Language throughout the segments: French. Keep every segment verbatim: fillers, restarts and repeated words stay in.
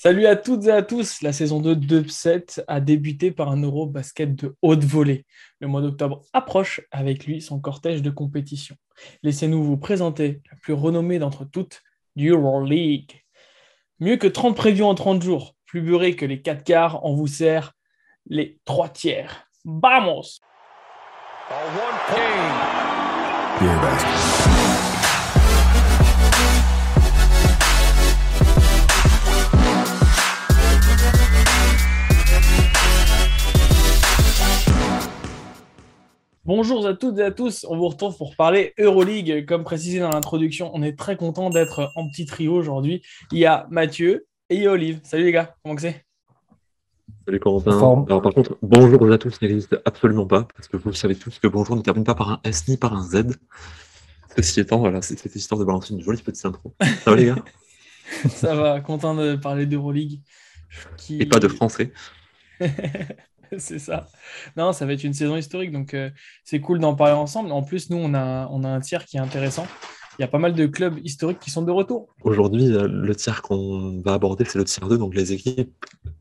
Salut à toutes et à tous, la saison deux d'Upset a débuté par un Euro basket de haute volée. Le mois d'octobre approche avec lui son cortège de compétitions. Laissez-nous vous présenter la plus renommée d'entre toutes, Euroleague. Mieux que trente previews en trente jours, plus beurré que les quatre quarts, on vous sert les trois tiers. Vamos! Bonjour à toutes et à tous, on vous retrouve pour parler Euroleague. Comme précisé dans l'introduction, on est très content d'être en petit trio aujourd'hui. Il y a Mathieu et il y a Olive. Salut les gars, comment c'est ? Salut Corentin. Alors par contre, bonjour à tous n'existe absolument pas, parce que vous savez tous que bonjour ne termine pas par un S ni par un Z. Ceci étant, voilà, c'est cette histoire de balancer une jolie petite intro. Ça va les gars ? Ça va, content de parler d'Euroleague. Qui... Et pas de français. C'est ça. Non, ça va être une saison historique, donc euh, c'est cool d'en parler ensemble. En plus, nous, on a, on a un tiers qui est intéressant. Il y a pas mal de clubs historiques qui sont de retour. Aujourd'hui, le tiers qu'on va aborder, c'est le tiers deux, donc les équipes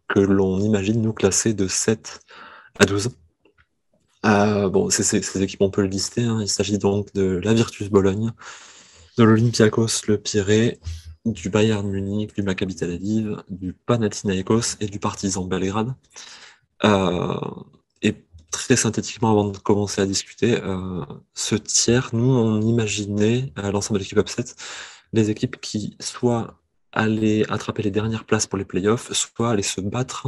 que l'on imagine nous classer de sept à douze. Euh, bon, c'est, c'est, ces équipes, on peut le lister. Hein. Il s'agit donc de la Virtus Bologne, de l'Olympiakos, le Pirée, du Bayern Munich, du Maccabi Tel Aviv, du Panathinaikos et du Partizan Belgrade. Euh, et très synthétiquement, avant de commencer à discuter, euh, ce tiers, nous, on imaginait à l'ensemble de l'équipe upset les équipes qui soit allaient attraper les dernières places pour les playoffs, soit allaient se battre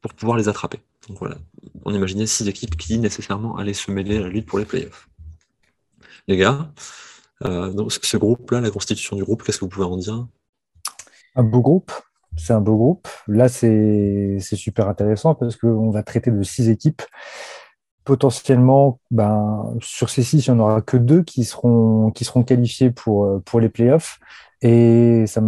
pour pouvoir les attraper. Donc voilà, on imaginait six équipes qui nécessairement allaient se mêler à la lutte pour les playoffs. Les gars, euh, donc ce groupe-là, la constitution du groupe, qu'est-ce que vous pouvez en dire ? Un beau groupe. C'est un beau groupe. Là, c'est, c'est super intéressant parce qu'on va traiter de six équipes. Potentiellement, ben, sur ces six, il n'y en aura que deux qui seront, qui seront qualifiés pour, pour les playoffs. Et ça,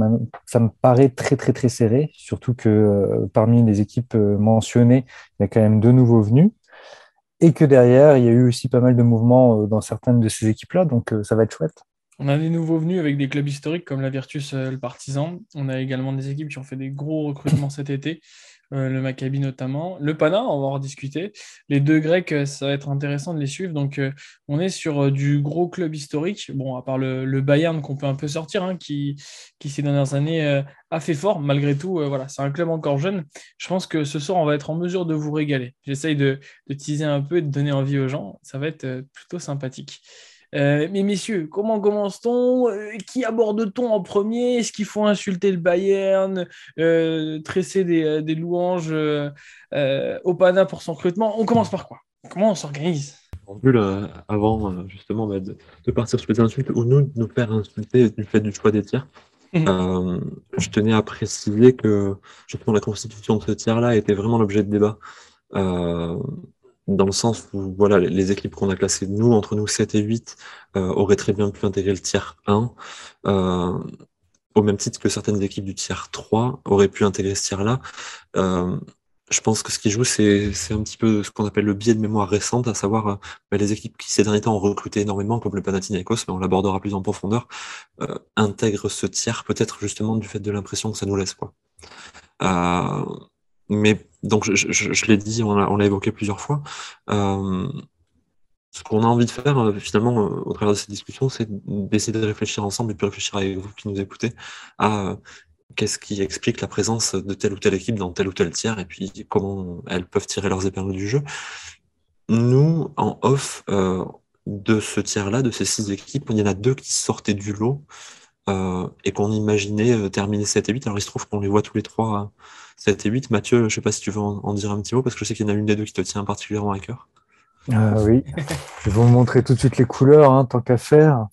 ça me paraît très, très, très serré, surtout que euh, parmi les équipes mentionnées, il y a quand même deux nouveaux venus. Et que derrière, il y a eu aussi pas mal de mouvements dans certaines de ces équipes-là. Donc, euh, ça va être chouette. On a des nouveaux venus avec des clubs historiques comme la Virtus, euh, le Partizan. On a également des équipes qui ont fait des gros recrutements cet été, euh, le Maccabi notamment. Le Pana, on va en rediscuter. Les deux Grecs, euh, ça va être intéressant de les suivre. Donc, euh, on est sur euh, du gros club historique. Bon, à part le, le Bayern qu'on peut un peu sortir, hein, qui, qui ces dernières années euh, a fait fort. Malgré tout, euh, voilà, c'est un club encore jeune. Je pense que ce soir, on va être en mesure de vous régaler. J'essaye de, de teaser un peu et de donner envie aux gens. Ça va être euh, plutôt sympathique. Euh, mais messieurs, comment commence-t-on ? euh, Qui aborde-t-on en premier ? Est-ce qu'il faut insulter le Bayern, euh, tresser des, des louanges euh, euh, au Pana pour son recrutement ? On commence par quoi ? Comment on s'organise ? En plus, là, avant justement bah, de, de partir sur les insultes ou nous nous faire insulter du fait du choix des tiers, mmh. euh, je tenais à préciser que justement la constitution de ce tiers-là était vraiment l'objet de débat. Euh, Dans le sens où voilà, les équipes qu'on a classées, nous, entre nous sept et huit, euh, auraient très bien pu intégrer le tiers un, euh, au même titre que certaines équipes du tiers trois auraient pu intégrer ce tiers-là. Euh, je pense que ce qui joue, c'est, c'est un petit peu ce qu'on appelle le biais de mémoire récente, à savoir euh, bah, les équipes qui, ces derniers temps, ont recruté énormément, comme le Panathinaikos, mais on l'abordera plus en profondeur, euh, intègrent ce tiers, peut-être justement du fait de l'impression que ça nous laisse. Quoi. Euh, mais donc je, je, je l'ai dit, on l'a, on l'a évoqué plusieurs fois, euh, ce qu'on a envie de faire euh, finalement euh, au travers de cette discussion, c'est d'essayer de réfléchir ensemble et puis réfléchir avec vous qui nous écoutez à euh, qu'est-ce qui explique la présence de telle ou telle équipe dans tel ou tel tiers et puis comment elles peuvent tirer leurs épingles du jeu. Nous, en off, euh, de ce tiers-là, de ces six équipes, il y en a deux qui sortaient du lot Euh, et qu'on imaginait euh, terminer sept et huit. Alors il se trouve qu'on les voit tous les trois, hein, sept et huit. Mathieu, je ne sais pas si tu veux en, en dire un petit mot, parce que je sais qu'il y en a une des deux qui te tient particulièrement à cœur. Euh, oui, je vais vous montrer tout de suite les couleurs, hein, tant qu'à faire.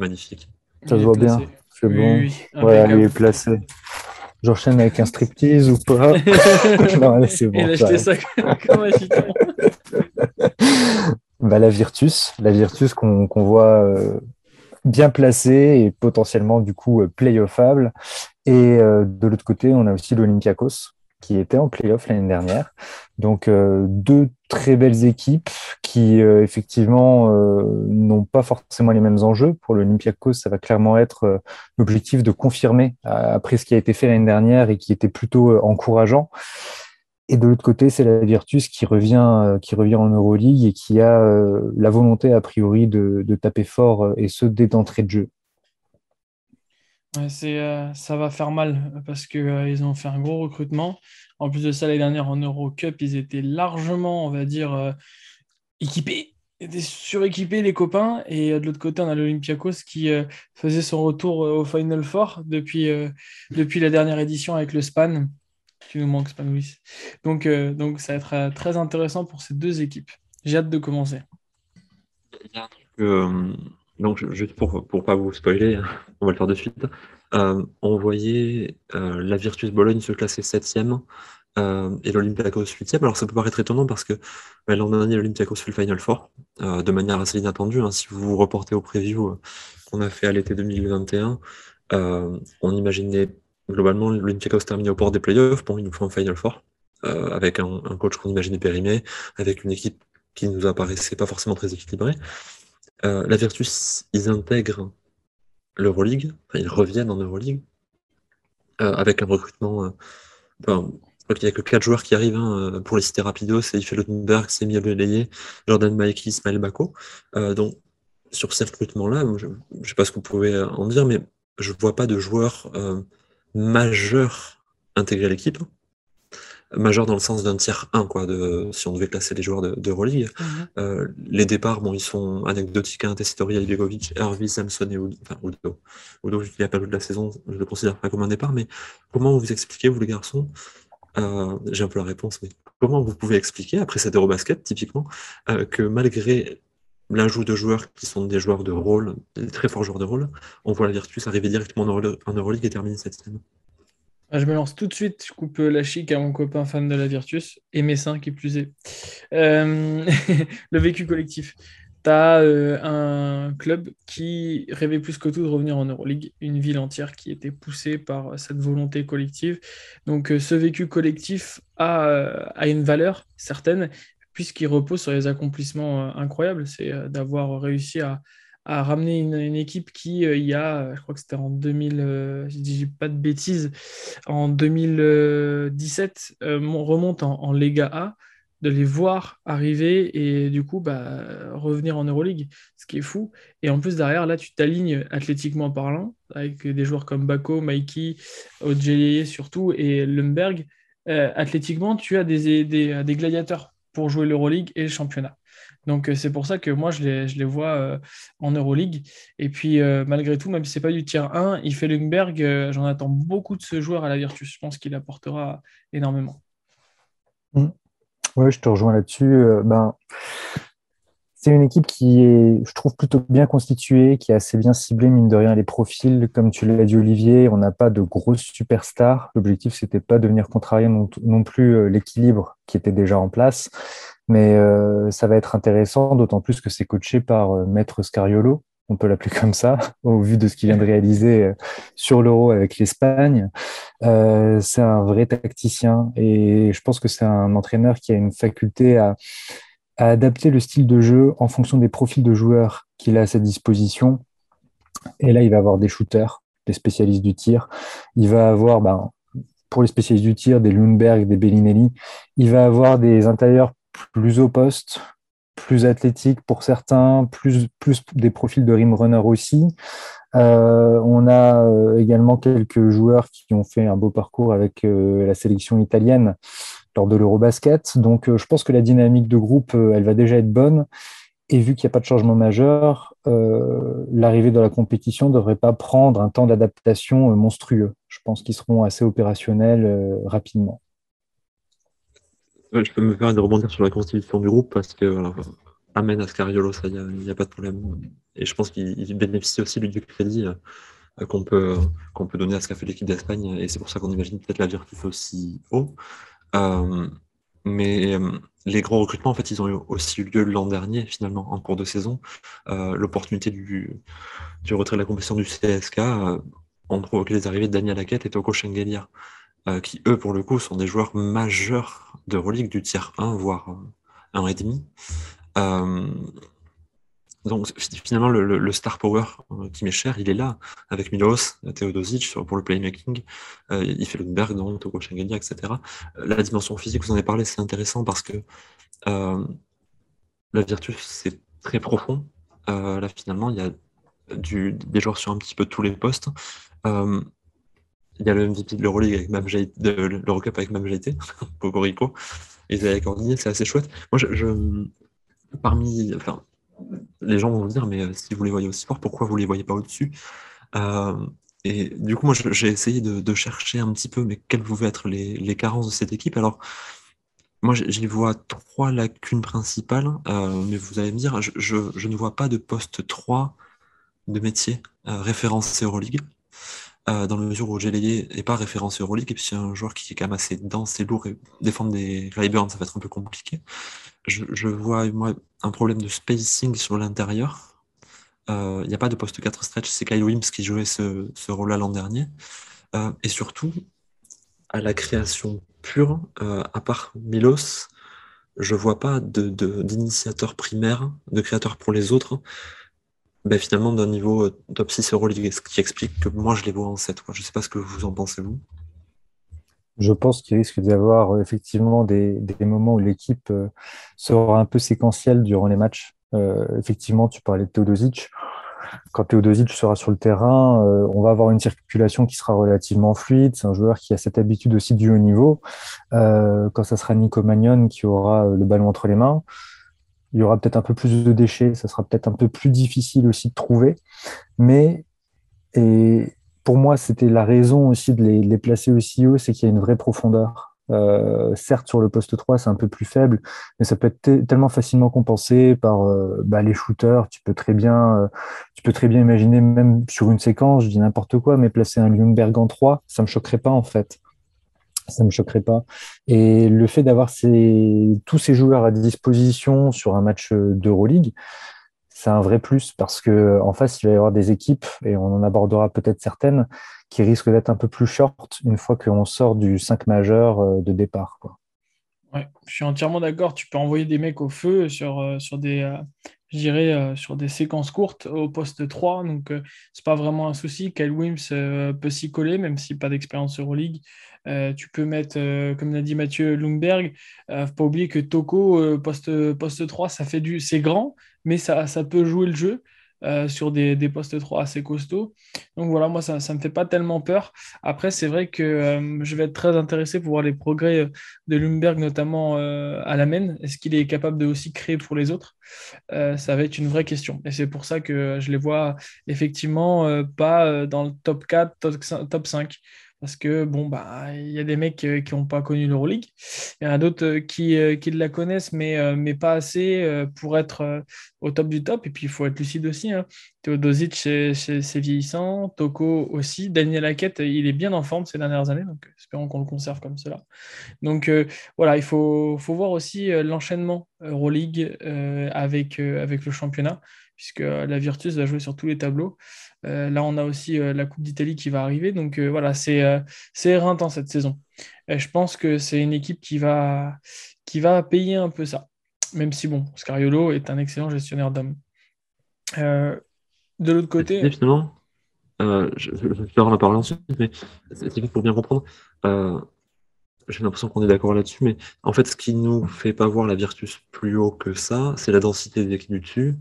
Magnifique. Ça se voit placé. Bien, c'est oui, bon. Oui, voilà, il est placé. J'enchaîne avec un striptease ou pas. Non, allez, c'est bon. Il a acheté ça comme un chiton. Bah, la Virtus, la Virtus qu'on, qu'on voit... Euh... bien placé et potentiellement du coup playoffable. Et euh, de l'autre côté, on a aussi l'Olympiakos qui était en play-off l'année dernière. Donc, euh, deux très belles équipes qui, euh, effectivement, euh, n'ont pas forcément les mêmes enjeux. Pour l'Olympiakos, ça va clairement être euh, l'objectif de confirmer euh, après ce qui a été fait l'année dernière et qui était plutôt euh, encourageant. Et de l'autre côté, c'est la Virtus qui revient, euh, qui revient en Euroleague et qui a euh, la volonté, a priori, de, de taper fort, et ce, dès d'entrée de jeu. C'est, euh, ça va faire mal parce qu'ils euh, ont fait un gros recrutement. En plus de ça, l'année dernière en Eurocup, ils étaient largement, on va dire, euh, équipés. Ils étaient suréquipés, les copains. Et euh, de l'autre côté, on a l'Olympiakos qui euh, faisait son retour euh, au Final Four depuis, euh, depuis la dernière édition avec le Span. Tu nous manques, Span Louis. Donc, euh, donc ça va être euh, très intéressant pour ces deux équipes. J'ai hâte de commencer. Il y a un truc. Euh... Donc, juste pour ne pas vous spoiler, on va le faire de suite, euh, on voyait euh, la Virtus Bologne se classer septième euh, et l'Olympiakos huitième. Alors, ça peut paraître étonnant parce que bah, l'an dernier, l'Olympiakos fait le Final Four euh, de manière assez inattendue. Hein. Si vous vous reportez au preview euh, qu'on a fait à l'été deux mille vingt et un, euh, on imaginait globalement l'Olympiakos terminer au port des playoffs. Bon, ils nous font un Final Four euh, avec un, un coach qu'on imaginait périmé, avec une équipe qui ne nous apparaissait pas forcément très équilibrée. Euh, la Virtus, ils intègrent l'Euroleague, enfin, ils reviennent en Euroleague, euh, avec un recrutement. Euh, enfin, je crois qu'il n'y a que quatre joueurs qui arrivent, hein, pour les citer rapido, c'est Iffe Lundberg, c'est Miel Belayé, Jordan Maeki, Ismaël Bako. Euh, donc, sur ces recrutements-là, je ne sais pas ce que vous pouvez en dire, mais je ne vois pas de joueurs euh, majeurs intégrer l'équipe. Majeur dans le sens d'un tiers un, quoi, de, si on devait classer les joueurs de, de Euroleague. Mm-hmm. Euh, les départs, bon, ils sont anecdotiques, hein, Testori, Alibegovic, Hervey, Samson et Udo. Enfin, Udo, Udo il n'y a pas eu de la saison, je ne le considère pas comme un départ, mais comment vous expliquez, vous les garçons, euh, j'ai un peu la réponse, mais comment vous pouvez expliquer, après cette Eurobasket, typiquement, euh, que malgré l'ajout de joueurs qui sont des joueurs de rôle, des très forts joueurs de rôle, on voit la Virtus arriver directement en, Euro- en Euroleague et terminer cette saison? Je me lance tout de suite, je coupe la chic à mon copain fan de la Virtus, et Messin qui plus est. Euh, le vécu collectif. Tu as euh, un club qui rêvait plus que tout de revenir en Euroleague, une ville entière qui était poussée par cette volonté collective. Donc euh, ce vécu collectif a, euh, a une valeur certaine, puisqu'il repose sur les accomplissements euh, incroyables. C'est euh, d'avoir réussi à... à ramener une, une équipe qui, euh, il y a, je crois que c'était en deux mille, euh, je dis pas de bêtises, en deux mille dix-sept, euh, remonte en, en Lega A, de les voir arriver et du coup bah, revenir en Euroleague, ce qui est fou. Et en plus, derrière, là, tu t'alignes athlétiquement parlant, avec des joueurs comme Bako, Mikey, Odjeleye surtout, et Lundberg. Euh, athlétiquement, tu as des, des, des gladiateurs pour jouer l'Euroleague et le championnat. Donc, c'est pour ça que moi, je les, je les vois euh, en Euroleague. Et puis, euh, malgré tout, même si ce n'est pas du tier un, Iffe Lundberg, euh, j'en attends beaucoup de ce joueur à la Virtus. Je pense qu'il apportera énormément. Mmh. Oui, je te rejoins là-dessus. Euh, ben, c'est une équipe qui est, je trouve, plutôt bien constituée, qui est assez bien ciblée, mine de rien, les profils. Comme tu l'as dit, Olivier, on n'a pas de grosses superstars. L'objectif, ce n'était pas de venir contrarier non, non plus l'équilibre qui était déjà en place. Mais euh, ça va être intéressant, d'autant plus que c'est coaché par euh, Maître Scariolo, on peut l'appeler comme ça, au vu de ce qu'il vient de réaliser euh, sur l'Euro avec l'Espagne. Euh, c'est un vrai tacticien et je pense que c'est un entraîneur qui a une faculté à, à adapter le style de jeu en fonction des profils de joueurs qu'il a à sa disposition. Et là, il va avoir des shooters, des spécialistes du tir. Il va avoir, ben, pour les spécialistes du tir, des Lundberg, des Bellinelli. Il va avoir des intérieurs plus au poste, plus athlétique pour certains, plus, plus des profils de rim runner aussi. Euh, on a également quelques joueurs qui ont fait un beau parcours avec euh, la sélection italienne lors de l'Eurobasket. Donc, euh, je pense que la dynamique de groupe, euh, elle va déjà être bonne. Et vu qu'il n'y a pas de changement majeur, euh, l'arrivée dans la compétition ne devrait pas prendre un temps d'adaptation euh, monstrueux. Je pense qu'ils seront assez opérationnels euh, rapidement. Je peux me permettre de rebondir sur la constitution du groupe parce que, alors, amène à Scariolo, ça, il n'y a, a pas de problème. Et je pense qu'il bénéficie aussi du crédit euh, qu'on peut, qu'on peut donner à ce qu'a fait l'équipe d'Espagne. Et c'est pour ça qu'on imagine peut-être la Virtus aussi haut. Euh, mais euh, les gros recrutements, en fait, ils ont eu aussi eu lieu l'an dernier, finalement, en cours de saison. Euh, l'opportunité du, du retrait de la compétition du C S K, euh, on trouve les arrivées de Daniel Hackett et Toko Shengelia. euh, qui eux pour le coup sont des joueurs majeurs de Euroleague du tiers un, voire un virgule cinq. Euh, donc finalement le, le, le star power qui m'est cher, il est là, avec Milos Teodosic pour le playmaking, euh, Iffe Lundberg, donc Toko Shengelia, et cetera. La dimension physique, vous en avez parlé, c'est intéressant parce que euh, la Virtus c'est très profond. Euh, là finalement il y a du, des joueurs sur un petit peu tous les postes. Euh, il y a le M V P de l'Euroleague avec Mam J T, de l'Eurocup avec Mam J T, Cocorico, et Zaya Cordinier, c'est assez chouette. Moi je, je parmi, enfin les gens vont me dire mais si vous les voyez aussi fort, pourquoi vous les voyez pas au-dessus? Euh, et du coup moi je, j'ai essayé de, de chercher un petit peu mais quelles pouvaient être les, les carences de cette équipe. Alors moi, j'y vois trois lacunes principales, euh, mais vous allez me dire, je, je, je ne vois pas de poste trois de métier euh, référencé Euroleague, euh, dans la mesure où Gélé n'est pas référencé Euroleague, et puis c'est un joueur qui est quand même assez dense et lourd, et défendre des Clyburn, ça va être un peu compliqué. Je, je vois, moi, un problème de spacing sur l'intérieur. Il euh, n'y a pas de poste quatre stretch, c'est Kyle Wims qui jouait ce, ce rôle-là l'an dernier. Euh, et surtout, à la création pure, euh, à part Milos, je vois pas de, de, d'initiateur primaire, de créateur pour les autres, ben finalement d'un niveau euh, top six Euroleague, ce qui explique que moi je les vois en sept. Quoi. Je sais pas ce que vous en pensez, vous. Je pense qu'il risque d'y avoir euh, effectivement des, des moments où l'équipe euh, sera un peu séquentielle durant les matchs. Euh, effectivement, tu parlais de Teodosic. Quand Teodosic sera sur le terrain, euh, on va avoir une circulation qui sera relativement fluide. C'est un joueur qui a cette habitude aussi du haut niveau. Euh, quand ça sera Nico Magnon qui aura le ballon entre les mains, il y aura peut-être un peu plus de déchets. Ça sera peut-être un peu plus difficile aussi de trouver. Mais et pour moi, c'était la raison aussi de les, de les placer aussi haut, c'est qu'il y a une vraie profondeur. Euh, certes sur le poste trois c'est un peu plus faible, mais ça peut être t- tellement facilement compensé par euh, bah, les shooters. Tu peux très bien euh, tu peux très bien imaginer, même sur une séquence, je dis n'importe quoi, mais placer un Lundberg en trois, ça me choquerait pas en fait ça me choquerait pas et le fait d'avoir ces, tous ces joueurs à disposition sur un match d'Euroleague, c'est un vrai plus, parce que en face il va y avoir des équipes, et on en abordera peut-être certaines, qui risque d'être un peu plus short une fois qu'on sort du cinq majeur de départ. Quoi. Ouais, je suis entièrement d'accord. Tu peux envoyer des mecs au feu sur, sur, des, euh, je dirais, euh, sur des séquences courtes au poste trois. Donc, euh, ce n'est pas vraiment un souci. Kyle Wims euh, peut s'y coller, même s'il n'a pas d'expérience Euroleague. Euh, tu peux mettre, euh, comme l'a dit Mathieu Lundberg, il euh, ne faut pas oublier que Toko, euh, poste, poste trois, ça fait du, c'est grand, mais ça, ça peut jouer le jeu. Euh, sur des, des postes trois assez costauds. Donc voilà, moi, ça ne me fait pas tellement peur. Après, c'est vrai que euh, je vais être très intéressé pour voir les progrès de Lundberg, notamment euh, à la main. Est-ce qu'il est capable de aussi créer pour les autres? euh, Ça va être une vraie question. Et c'est pour ça que je les vois effectivement euh, pas dans le top quatre, top cinq. Parce que, bon, bah, y a des mecs qui n'ont pas connu l'Euroleague. Il y en a d'autres qui, qui la connaissent, mais, mais pas assez pour être au top du top. Et puis, il faut être lucide aussi. Hein. Teodosic, c'est, c'est, c'est vieillissant. Toko aussi. Daniel Hackett, il est bien en forme ces dernières années. Donc, espérons qu'on le conserve comme cela. Donc, euh, voilà, il faut, faut voir aussi l'enchaînement Euroleague euh, avec, euh, avec le championnat, puisque la Virtus va jouer sur tous les tableaux. Euh, là, on a aussi euh, la Coupe d'Italie qui va arriver. Donc euh, voilà, c'est, euh, c'est éreintant cette saison. Et je pense que c'est une équipe qui va, qui va payer un peu ça. Même si, bon, Scariolo est un excellent gestionnaire d'hommes. Euh, de l'autre côté... Et finalement, euh, je, je vais avoir la parole ensuite, mais c'est, c'est pour bien comprendre. Euh, j'ai l'impression qu'on est d'accord là-dessus, mais en fait, ce qui nous fait pas voir la Virtus plus haut que ça, c'est la densité des équipes du dessus.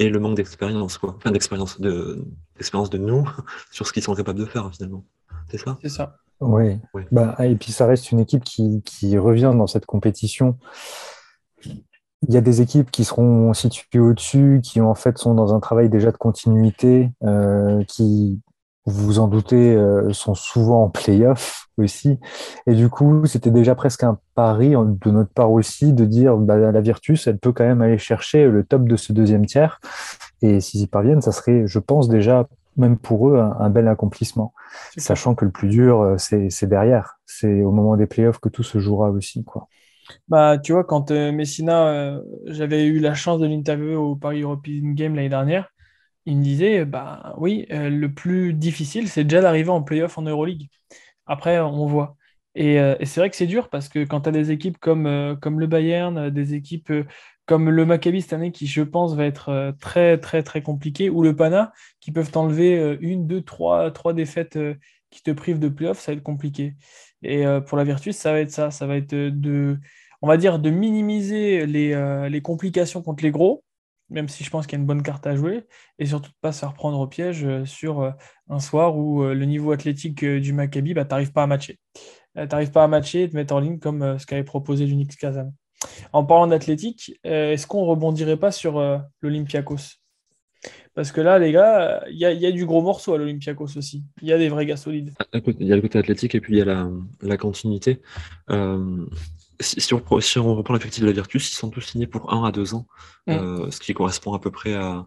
Et le manque d'expérience, quoi. Enfin, d'expérience de, d'expérience de nous sur ce qu'ils sont capables de faire, finalement. C'est ça ? C'est ça. Oui. oui. Bah, et puis, ça reste une équipe qui, qui revient dans cette compétition. Il y a des équipes qui seront situées au-dessus, qui, en fait, sont dans un travail déjà de continuité, euh, qui... vous vous en doutez, euh, sont souvent en play-off aussi. Et du coup, c'était déjà presque un pari de notre part aussi de dire bah, la Virtus, elle peut quand même aller chercher le top de ce deuxième tiers. Et s'ils y parviennent, ça serait, je pense déjà, même pour eux, un, un bel accomplissement. C'est Sachant ça. Que le plus dur, c'est, c'est derrière. C'est au moment des play-offs que tout se jouera aussi, quoi. Bah, tu vois, quand euh, Messina, euh, j'avais eu la chance de l'interviewer au Paris European Game l'année dernière, il me disait, bah oui, euh, le plus difficile, c'est déjà d'arriver en play-off en Euroleague. Après, on voit. Et, euh, et c'est vrai que c'est dur parce que quand tu as des équipes comme, euh, comme le Bayern, des équipes euh, comme le Maccabi cette année qui, je pense, va être euh, très, très, très compliqué, ou le Pana qui peuvent t'enlever euh, une, deux, trois, trois défaites euh, qui te privent de playoffs, ça va être compliqué. Et euh, pour la Virtus, ça va être ça. Ça va être de, on va dire, de minimiser les, euh, les complications contre les gros, même si je pense qu'il y a une bonne carte à jouer, et surtout de ne pas se faire prendre au piège euh, sur euh, un soir où euh, le niveau athlétique euh, du Maccabi, bah, tu n'arrives pas à matcher. Tu n'arrives pas à matcher et te mettre en ligne comme euh, ce qu'avait proposé l'Unic Kazan. En parlant d'athlétique, euh, est-ce qu'on ne rebondirait pas sur euh, l'Olympiakos ? Parce que là, les gars, il y a, y a du gros morceau à l'Olympiakos aussi. Il y a des vrais gars solides. Il y a le côté athlétique et puis il y a la, la continuité. Euh, si, si, on, si on reprend l'effectif de la Virtus, ils sont tous signés pour un à deux ans, mmh. euh, ce qui correspond à peu près à...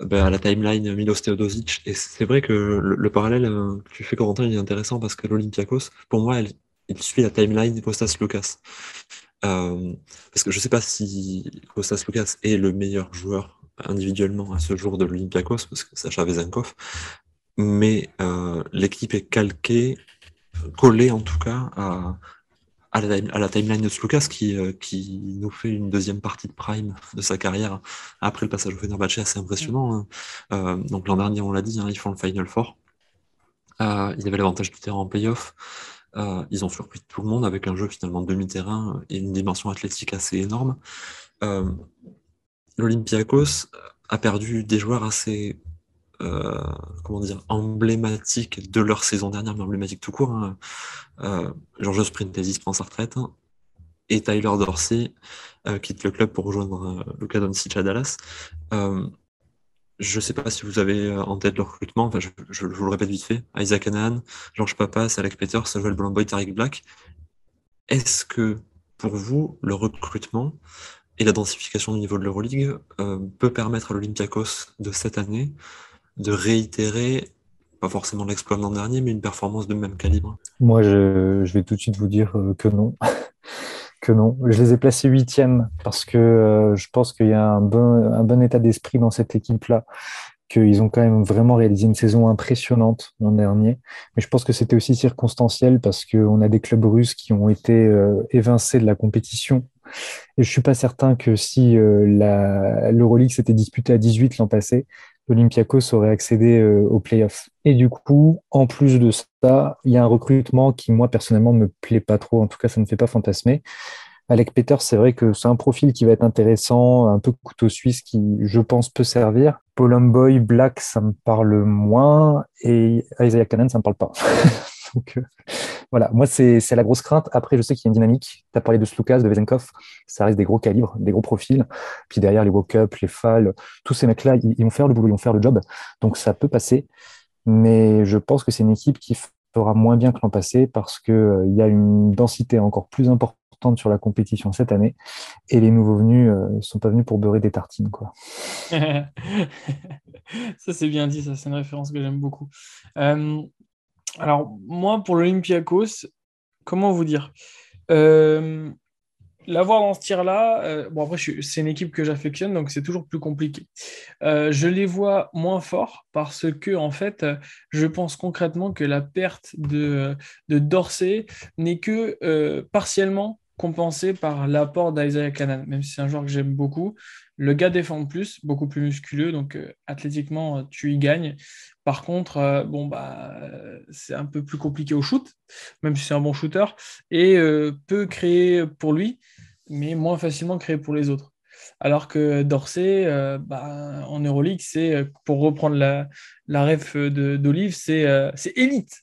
Ben, à la timeline Milos Teodosic. Et c'est vrai que le, le parallèle euh, que tu fais, Corentin, il est intéressant parce que l'Olympiakos, pour moi, elle, il suit la timeline Kostas Lukas. Euh, parce que je ne sais pas si Kostas Lukas est le meilleur joueur individuellement à ce jour de l'Olympiakos, parce que Sacha Vezenkov, mais euh, l'équipe est calquée, collée en tout cas à, à, la, à la timeline de Lukas qui, euh, qui nous fait une deuxième partie de prime de sa carrière après le passage au Fenerbahçe, assez impressionnant. Hein. Euh, donc l'an dernier, on l'a dit, hein, ils font le Final Four. Euh, ils avaient l'avantage du terrain en play-off. Euh, ils ont surpris tout le monde avec un jeu finalement demi-terrain et une dimension athlétique assez énorme. Euh, L'Olympiakos a perdu des joueurs assez... Euh, comment dire, emblématique de leur saison dernière, mais emblématique tout court. Hein. Euh, Georgios Printezis prend sa retraite hein, et Tyler Dorsey euh, quitte le club pour rejoindre euh, Luka Doncic à Dallas. Euh, je ne sais pas si vous avez en tête le recrutement, enfin, je, je, je vous le répète vite fait, Isaac Hanahan, Georges Papas, Alec Peters, Joel Bollandboy, Tariq Black. Est-ce que pour vous, le recrutement et la densification du niveau de l'Euroleague euh, peut permettre à l'Olympiakos de cette année de réitérer, pas forcément l'exploit de l'an dernier, mais une performance de même calibre? Moi, je, je vais tout de suite vous dire que non. que non. Je les ai placés huitièmes parce que euh, je pense qu'il y a un bon, un bon état d'esprit dans cette équipe-là, qu'ils ont quand même vraiment réalisé une saison impressionnante l'an dernier. Mais je pense que c'était aussi circonstanciel parce qu'on a des clubs russes qui ont été euh, évincés de la compétition. Et je ne suis pas certain que si euh, la, l'Euroleague s'était disputée à dix-huit l'an passé, l'Olympiakos aurait accédé euh, aux playoffs. Et du coup, en plus de ça, il y a un recrutement qui, moi, personnellement, ne me plaît pas trop. En tout cas, ça ne me fait pas fantasmer. Alec Peters, c'est vrai que c'est un profil qui va être intéressant, un peu couteau suisse qui, je pense, peut servir. Bollandboy, Black, ça me parle moins. Et Isaiah Cannon, ça ne me parle pas. Donc... Euh... Voilà, moi, c'est, c'est la grosse crainte. Après, je sais qu'il y a une dynamique. Tu as parlé de Slukas, de Vezenkov. Ça reste des gros calibres, des gros profils. Puis derrière, les Wokup, les Fall, tous ces mecs-là, ils, ils vont faire le boulot, ils vont faire le job. Donc, ça peut passer. Mais je pense que c'est une équipe qui fera moins bien que l'an passé parce qu'il euh, y a une densité encore plus importante sur la compétition cette année. Et les nouveaux venus ne euh, sont pas venus pour beurrer des tartines, quoi. Ça, c'est bien dit. Ça, c'est une référence que j'aime beaucoup. Euh... Alors, moi, pour l'Olympiakos, comment vous dire euh, l'avoir dans ce tir-là, euh, bon, après, je suis, c'est une équipe que j'affectionne, donc c'est toujours plus compliqué. Euh, je les vois moins forts parce que, en fait, je pense concrètement que la perte de, de Dorsey n'est que euh, partiellement compensée par l'apport d'Isaiah Canaan, même si c'est un joueur que j'aime beaucoup. Le gars défend plus, beaucoup plus musculeux, donc euh, athlétiquement, tu y gagnes. Par contre, euh, bon bah, c'est un peu plus compliqué au shoot, même si c'est un bon shooter, et euh, peut créer pour lui, mais moins facilement créer pour les autres. Alors que Dorsey, euh, bah, en Euroleague, c'est, pour reprendre la, la ref de, d'Olive, c'est, euh, c'est élite.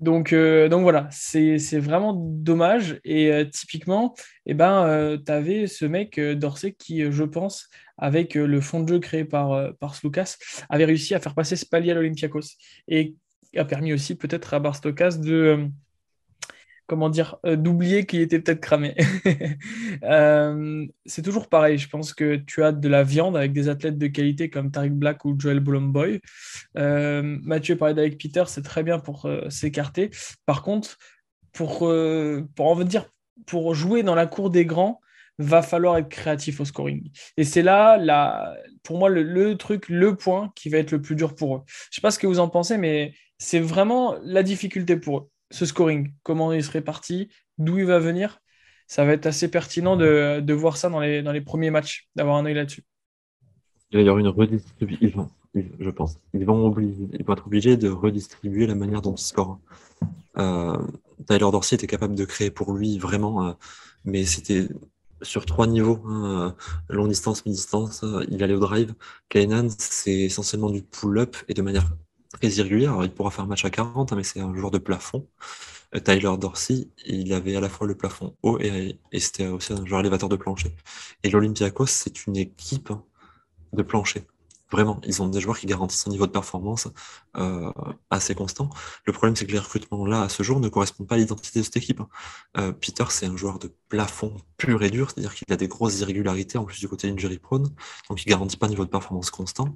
Donc, euh, donc voilà, c'est, c'est vraiment dommage. Et euh, typiquement, eh ben, euh, tu avais ce mec euh, Dorsey qui, euh, je pense, avec euh, le fond de jeu créé par, euh, par Slukas, avait réussi à faire passer ce palier à l'Olympiakos et a permis aussi peut-être à Barstokas de... Euh, comment dire, euh, d'oublier qu'il était peut-être cramé. euh, c'est toujours pareil, je pense que tu as de la viande avec des athlètes de qualité comme Tariq Black ou Joel Bollandboy. Euh, Mathieu parlait d'Alec Peter, c'est très bien pour euh, s'écarter. Par contre, pour, euh, pour, on veut dire, pour jouer dans la cour des grands, va falloir être créatif au scoring. Et c'est là, la, pour moi, le, le truc, le point qui va être le plus dur pour eux. Je ne sais pas ce que vous en pensez, mais c'est vraiment la difficulté pour eux. ce scoring, comment il se répartit, d'où il va venir. Ça va être assez pertinent de, de voir ça dans les, dans les premiers matchs, d'avoir un œil là-dessus. Il va y avoir une redistribution, je pense. Ils vont, obliger, ils vont être obligés de redistribuer la manière dont ils scorent. Euh, Tyler Dorsey était capable de créer pour lui vraiment, euh, mais c'était sur trois niveaux, hein, long distance, mi-distance, euh, il allait au drive. Kainan, c'est essentiellement du pull-up et de manière très irrégulière. Alors, il pourra faire match à quarante, hein, mais c'est un joueur de plafond. Euh, Tyler Dorsey, il avait à la fois le plafond haut et, et c'était aussi un joueur élévateur de plancher. Et l'Olympiakos, c'est une équipe de plancher. Vraiment, ils ont des joueurs qui garantissent un niveau de performance euh, assez constant. Le problème, c'est que les recrutements là, à ce jour, ne correspondent pas à l'identité de cette équipe. Euh, Peter, c'est un joueur de plafond pur et dur, c'est-à-dire qu'il a des grosses irrégularités, en plus du côté injury prone, donc il garantit pas un niveau de performance constant.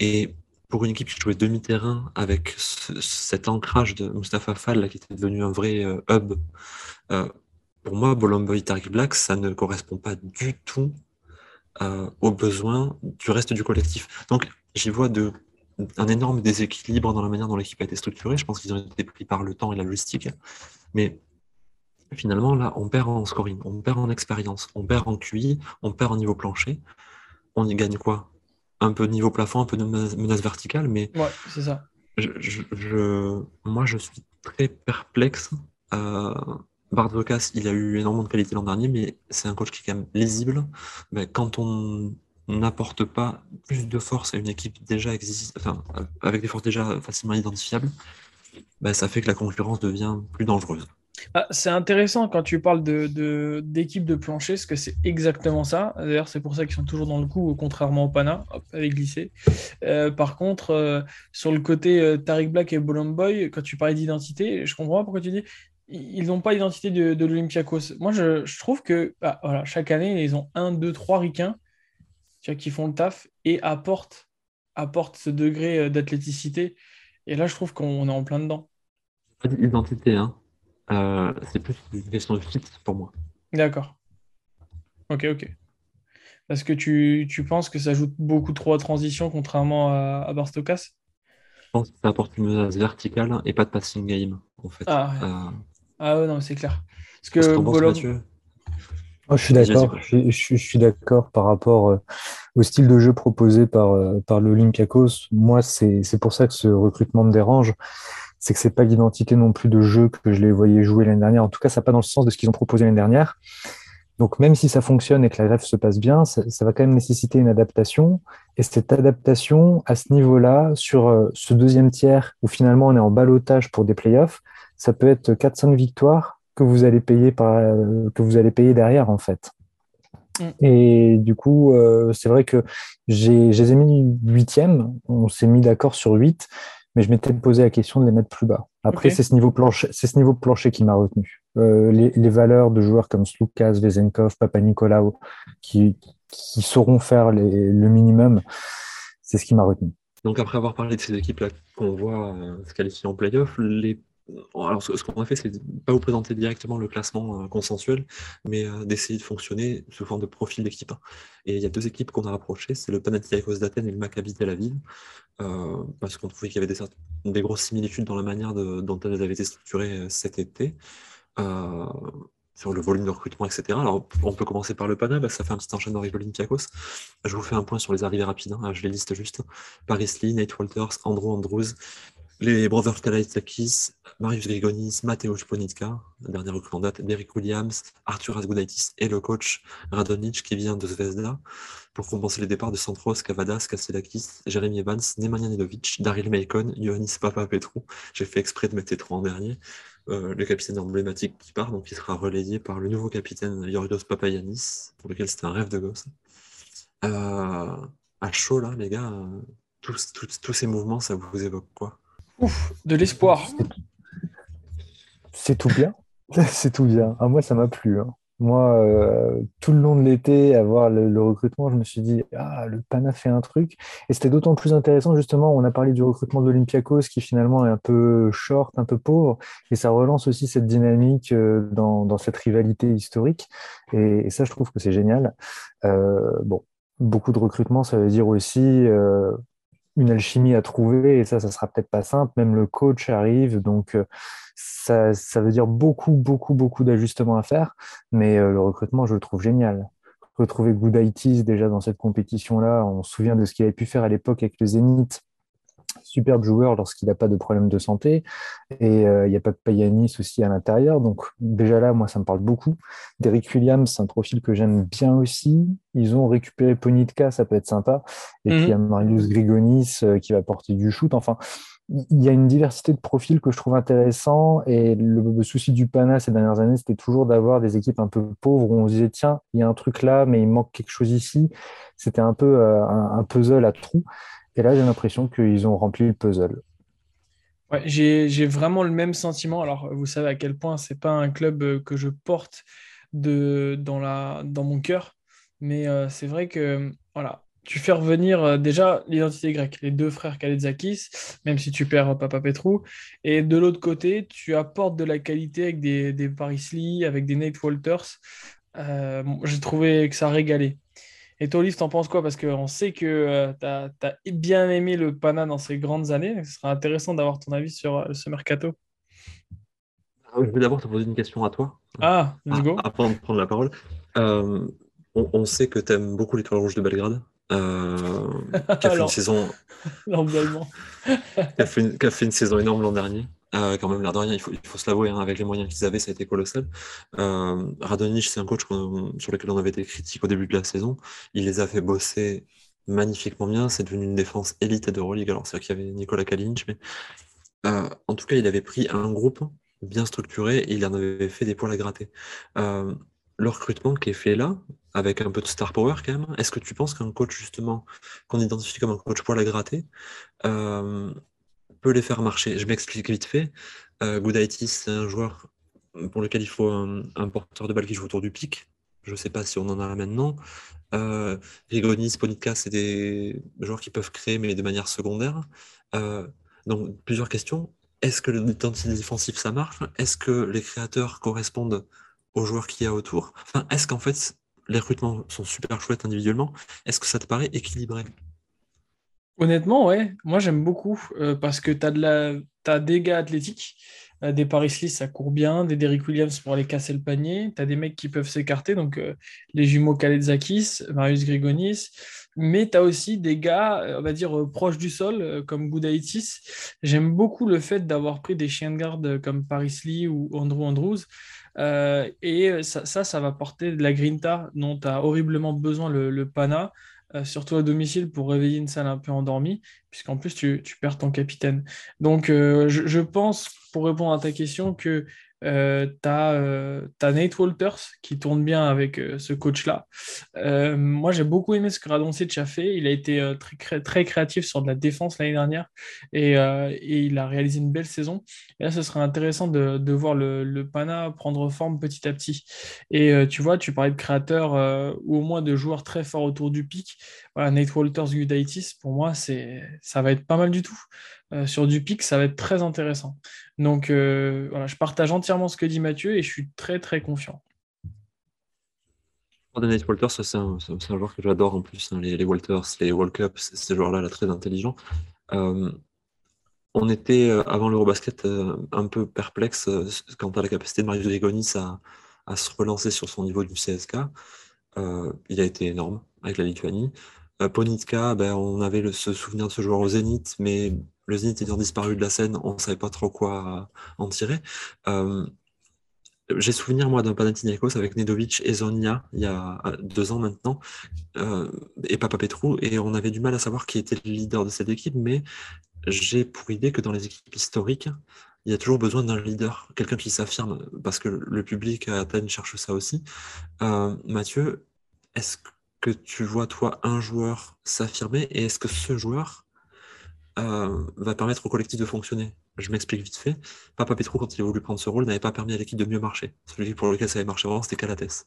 Et pour une équipe qui jouait demi-terrain avec ce, cet ancrage de Mustapha Fall, là, qui était devenu un vrai euh, hub, euh, pour moi, Bollandboy, Tariq Black, ça ne correspond pas du tout Euh, aux besoins du reste du collectif. Donc, j'y vois de, un énorme déséquilibre dans la manière dont l'équipe a été structurée. Je pense qu'ils ont été pris par le temps et la logistique. Mais finalement, là, on perd en scoring, on perd en expérience, on perd en Q I, on perd en niveau plancher. On y gagne quoi ? Un peu de niveau plafond, un peu de menace verticale, mais... Ouais, c'est ça. Je, je, je, moi, je suis très perplexe. Euh... Barstokas, il a eu énormément de qualité l'an dernier, mais c'est un coach qui est quand même lisible. Mais quand on n'apporte pas plus de force à une équipe déjà existante, enfin, avec des forces déjà facilement identifiables, ben ça fait que la concurrence devient plus dangereuse. Ah, c'est intéressant quand tu parles de, de, d'équipe de plancher, parce que c'est exactement ça. D'ailleurs, c'est pour ça qu'ils sont toujours dans le coup, contrairement au Pana, hop, avec glissé. Euh, par contre, euh, sur le côté euh, Tariq Black et Bollandboy, quand tu parlais d'identité, je comprends pas pourquoi tu dis... Ils n'ont pas l'identité de, de l'Olympiakos. Moi, je, je trouve que bah, voilà, chaque année, ils ont un, deux, trois ricains qui font le taf et apportent, apportent ce degré d'athléticité. Et là, je trouve qu'on est en plein dedans. Pas d'identité, hein. Euh, c'est plus une question de fit pour moi. D'accord. Ok, ok. Parce que tu, tu penses que ça ajoute beaucoup trop à transition, contrairement à, à Barstokas ? Je pense que ça apporte une menace verticale et pas de passing game, en fait. Ah, ouais. euh... Ah ouais, non, c'est clair. Parce que, que Bollandboy... Oh, je suis d'accord. Je, je, je suis d'accord par rapport euh, au style de jeu proposé par, euh, par l'Olympiakos. Moi, c'est, c'est pour ça que ce recrutement me dérange. C'est que c'est pas l'identité non plus de jeu que je les voyais jouer l'année dernière. En tout cas, ça pas dans le sens de ce qu'ils ont proposé l'année dernière. Donc, même si ça fonctionne et que la greffe se passe bien, ça, ça va quand même nécessiter une adaptation. Et cette adaptation, à ce niveau-là, sur euh, ce deuxième tiers, où finalement on est en ballottage pour des playoffs, ça peut être quatre cinq victoires que vous allez payer par, euh, que vous allez payer derrière, en fait. Mm. Et du coup, euh, c'est vrai que j'ai, j'ai mis huitième, on s'est mis d'accord sur huit, mais je m'étais posé la question de les mettre plus bas. Après, okay. c'est, ce niveau plancher, c'est ce niveau plancher qui m'a retenu. Euh, les, les valeurs de joueurs comme Slukas, Vezenkov, Papanikolaou, qui, qui sauront faire les, le minimum, c'est ce qui m'a retenu. Donc, après avoir parlé de ces équipes-là qu'on voit euh, se qualifier en play-off, les... Alors, ce qu'on a fait, c'est pas vous présenter directement le classement consensuel, mais d'essayer de fonctionner sous forme de profil d'équipe. Et il y a deux équipes qu'on a rapprochées, c'est le Panathinaikos d'Athènes et le Maccabi Tel Aviv, euh, parce qu'on trouvait qu'il y avait des, certes, des grosses similitudes dans la manière de, dont elles avaient été structurées cet été, euh, sur le volume de recrutement, et cetera. Alors, on peut commencer par le Pana, bah, ça fait un petit enchaînement avec l'Olympiakos. Je vous fais un point sur les arrivées rapides, hein, je les liste juste. Paris Lee, Nate Walters, Andrew Andrews, les brothers Kalaitakis, Marius Grigonis, Matteo Sponitka, dernier recrue en date, Derek Williams, Arthur Asgoudaitis et le coach Radonjić qui vient de Zvezda pour compenser les départs de Santros, Kavadas, Kasselakis, Jeremy Evans, Nemanja Nedović, Daryl Macon, Ioannis Papa Petrou. J'ai fait exprès de mettre les trois en dernier. Euh, le capitaine emblématique qui part, donc il sera relayé par le nouveau capitaine Yorgos Papagiannis, pour lequel c'était un rêve de gosse. Euh, à chaud là, les gars, euh, tous, tous, tous ces mouvements, ça vous évoque quoi ? Ouf, de l'espoir. C'est tout bien. C'est tout bien. Ah, moi, ça m'a plu. Hein. Moi, euh, tout le long de l'été, à voir le, le recrutement, je me suis dit, ah, le Pana fait un truc. Et c'était d'autant plus intéressant, justement, on a parlé du recrutement de l'Olympiakos, qui finalement est un peu short, un peu pauvre. Et ça relance aussi cette dynamique euh, dans, dans cette rivalité historique. Et, et ça, je trouve que c'est génial. Euh, bon, beaucoup de recrutement, ça veut dire aussi... Euh, une alchimie à trouver, et ça, ça sera peut-être pas simple. Même le coach arrive, donc ça, ça veut dire beaucoup, beaucoup, beaucoup d'ajustements à faire. Mais le recrutement, je le trouve génial. Retrouver Gudaitis déjà dans cette compétition-là, on se souvient de ce qu'il avait pu faire à l'époque avec le Zénith. Superbe joueur lorsqu'il n'a pas de problème de santé. Et il euh, n'y a pas de Payanis aussi à l'intérieur. Donc déjà là, moi, ça me parle beaucoup. Derek Williams, c'est un profil que j'aime bien aussi. Ils ont récupéré Ponitka, ça peut être sympa. Et mm-hmm. puis il y a Marius Grigonis euh, qui va porter du shoot. Enfin, il y a une diversité de profils que je trouve intéressant. Et le, le souci du Pana ces dernières années, c'était toujours d'avoir des équipes un peu pauvres où on se disait, tiens, il y a un truc là, mais il manque quelque chose ici. C'était un peu euh, un, un puzzle à trous. Et là, j'ai l'impression qu'ils ont rempli le puzzle. Ouais, j'ai, j'ai vraiment le même sentiment. Alors, vous savez à quel point ce n'est pas un club que je porte de, dans, la, dans mon cœur. Mais euh, c'est vrai que voilà, tu fais revenir euh, déjà l'identité grecque, les deux frères Kalaitakis, même si tu perds Papa Petrou. Et de l'autre côté, tu apportes de la qualité avec des, des Paris Lee, avec des Nate Walters. Euh, bon, j'ai trouvé que ça régalait. Et toi, Olive, t'en penses quoi? Parce qu'on sait que euh, t'as, t'as bien aimé le Pana dans ses grandes années. Ce sera intéressant d'avoir ton avis sur euh, ce mercato. Je vais d'abord te poser une question à toi. Ah, let's go. À, avant de prendre la parole. Euh, on, on sait que t'aimes beaucoup l'Étoile Rouge de Belgrade. Euh, qui a fait une saison... L'emballement. qui, qui a fait une saison énorme l'an dernier. Euh, quand même, l'air de rien, il faut, il faut se l'avouer, hein, avec les moyens qu'ils avaient, ça a été colossal. Euh, Radonjić, c'est un coach qu'on, sur lequel on avait été critique au début de la saison. Il les a fait bosser magnifiquement bien. C'est devenu une défense élite d'Euroleague. Alors, c'est vrai qu'il y avait Nikola Kalinić, mais euh, en tout cas, il avait pris un groupe bien structuré et il en avait fait des poils à gratter. Euh, le recrutement qui est fait là, avec un peu de star power quand même, est-ce que tu penses qu'un coach, justement, qu'on identifie comme un coach poil à gratter, euh, peut les faire marcher? Je m'explique vite fait. Euh, Goudaitis, c'est un joueur pour lequel il faut un, un porteur de balle qui joue autour du pic. Je ne sais pas si on en a là maintenant. Euh, Grigonis, Ponitka, c'est des joueurs qui peuvent créer, mais de manière secondaire. Euh, donc, plusieurs questions. Est-ce que l'identité défensive, ça marche? Est-ce que les créateurs correspondent aux joueurs qu'il y a autour? Enfin, est-ce qu'en fait, les recrutements sont super chouettes individuellement? Est-ce que ça te paraît équilibré? Honnêtement, ouais, moi j'aime beaucoup euh, parce que t'as de la... t'as des gars athlétiques, euh, des Paris Lee, ça court bien, des Derrick Williams pour aller casser le panier, t'as des mecs qui peuvent s'écarter, donc euh, les jumeaux Kalaitakis, Marius Grigonis, mais t'as aussi des gars, on va dire, euh, proches du sol, euh, comme Goudaitis. J'aime beaucoup le fait d'avoir pris des chiens de garde comme Paris Lee ou Andrew Andrews, euh, et ça, ça, ça va porter de la grinta dont t'as horriblement besoin le, le Pana, Euh, surtout à domicile pour réveiller une salle un peu endormie, puisqu'en plus tu, tu perds ton capitaine. Donc euh, je, je pense, pour répondre à ta question, que euh, tu as euh, Nate Walters qui tourne bien avec euh, ce coach-là. Euh, moi j'ai beaucoup aimé ce que Radonjić a fait. Il a été euh, très, très créatif sur de la défense l'année dernière et, euh, et il a réalisé une belle saison. Et là ce serait intéressant de, de voir le, le Pana prendre forme petit à petit. Et euh, tu vois, tu parlais de créateurs euh, ou au moins de joueurs très forts autour du pic. Voilà, Nate Walters, Gudaitis, pour moi c'est, ça va être pas mal du tout. Euh, sur du pic, ça va être très intéressant. Donc euh, voilà, je partage entièrement ce que dit Mathieu et je suis très très confiant. Nate Walters, ça, c'est, un, c'est un joueur que j'adore en plus, hein, les, les Walters, les World Cup, ces joueurs-là là, très intelligents. Euh, on était euh, avant l'Eurobasket euh, un peu perplexe euh, quant à la capacité de Marius Grigonis à, à se relancer sur son niveau du C S K. Euh, il a été énorme avec la Lituanie. Euh, Ponitka, ben, on avait le, ce souvenir de ce joueur au Zénith, mais le Zénith ayant disparu de la scène, on ne savait pas trop quoi en tirer. Euh, j'ai souvenir, moi, d'un Panathinaikos avec Nedovic et Zonia, il y a deux ans maintenant, euh, et Papa Petrou, et on avait du mal à savoir qui était le leader de cette équipe, mais j'ai pour idée que dans les équipes historiques, il y a toujours besoin d'un leader, quelqu'un qui s'affirme, parce que le public à Athènes cherche ça aussi. Euh, Mathieu, est-ce que tu vois, toi, un joueur s'affirmer, et est-ce que ce joueur Euh, va permettre au collectif de fonctionner? Je m'explique vite fait. Papa Petrou, quand il a voulu prendre ce rôle, n'avait pas permis à l'équipe de mieux marcher. Celui pour lequel ça avait marché avant, c'était Kalates.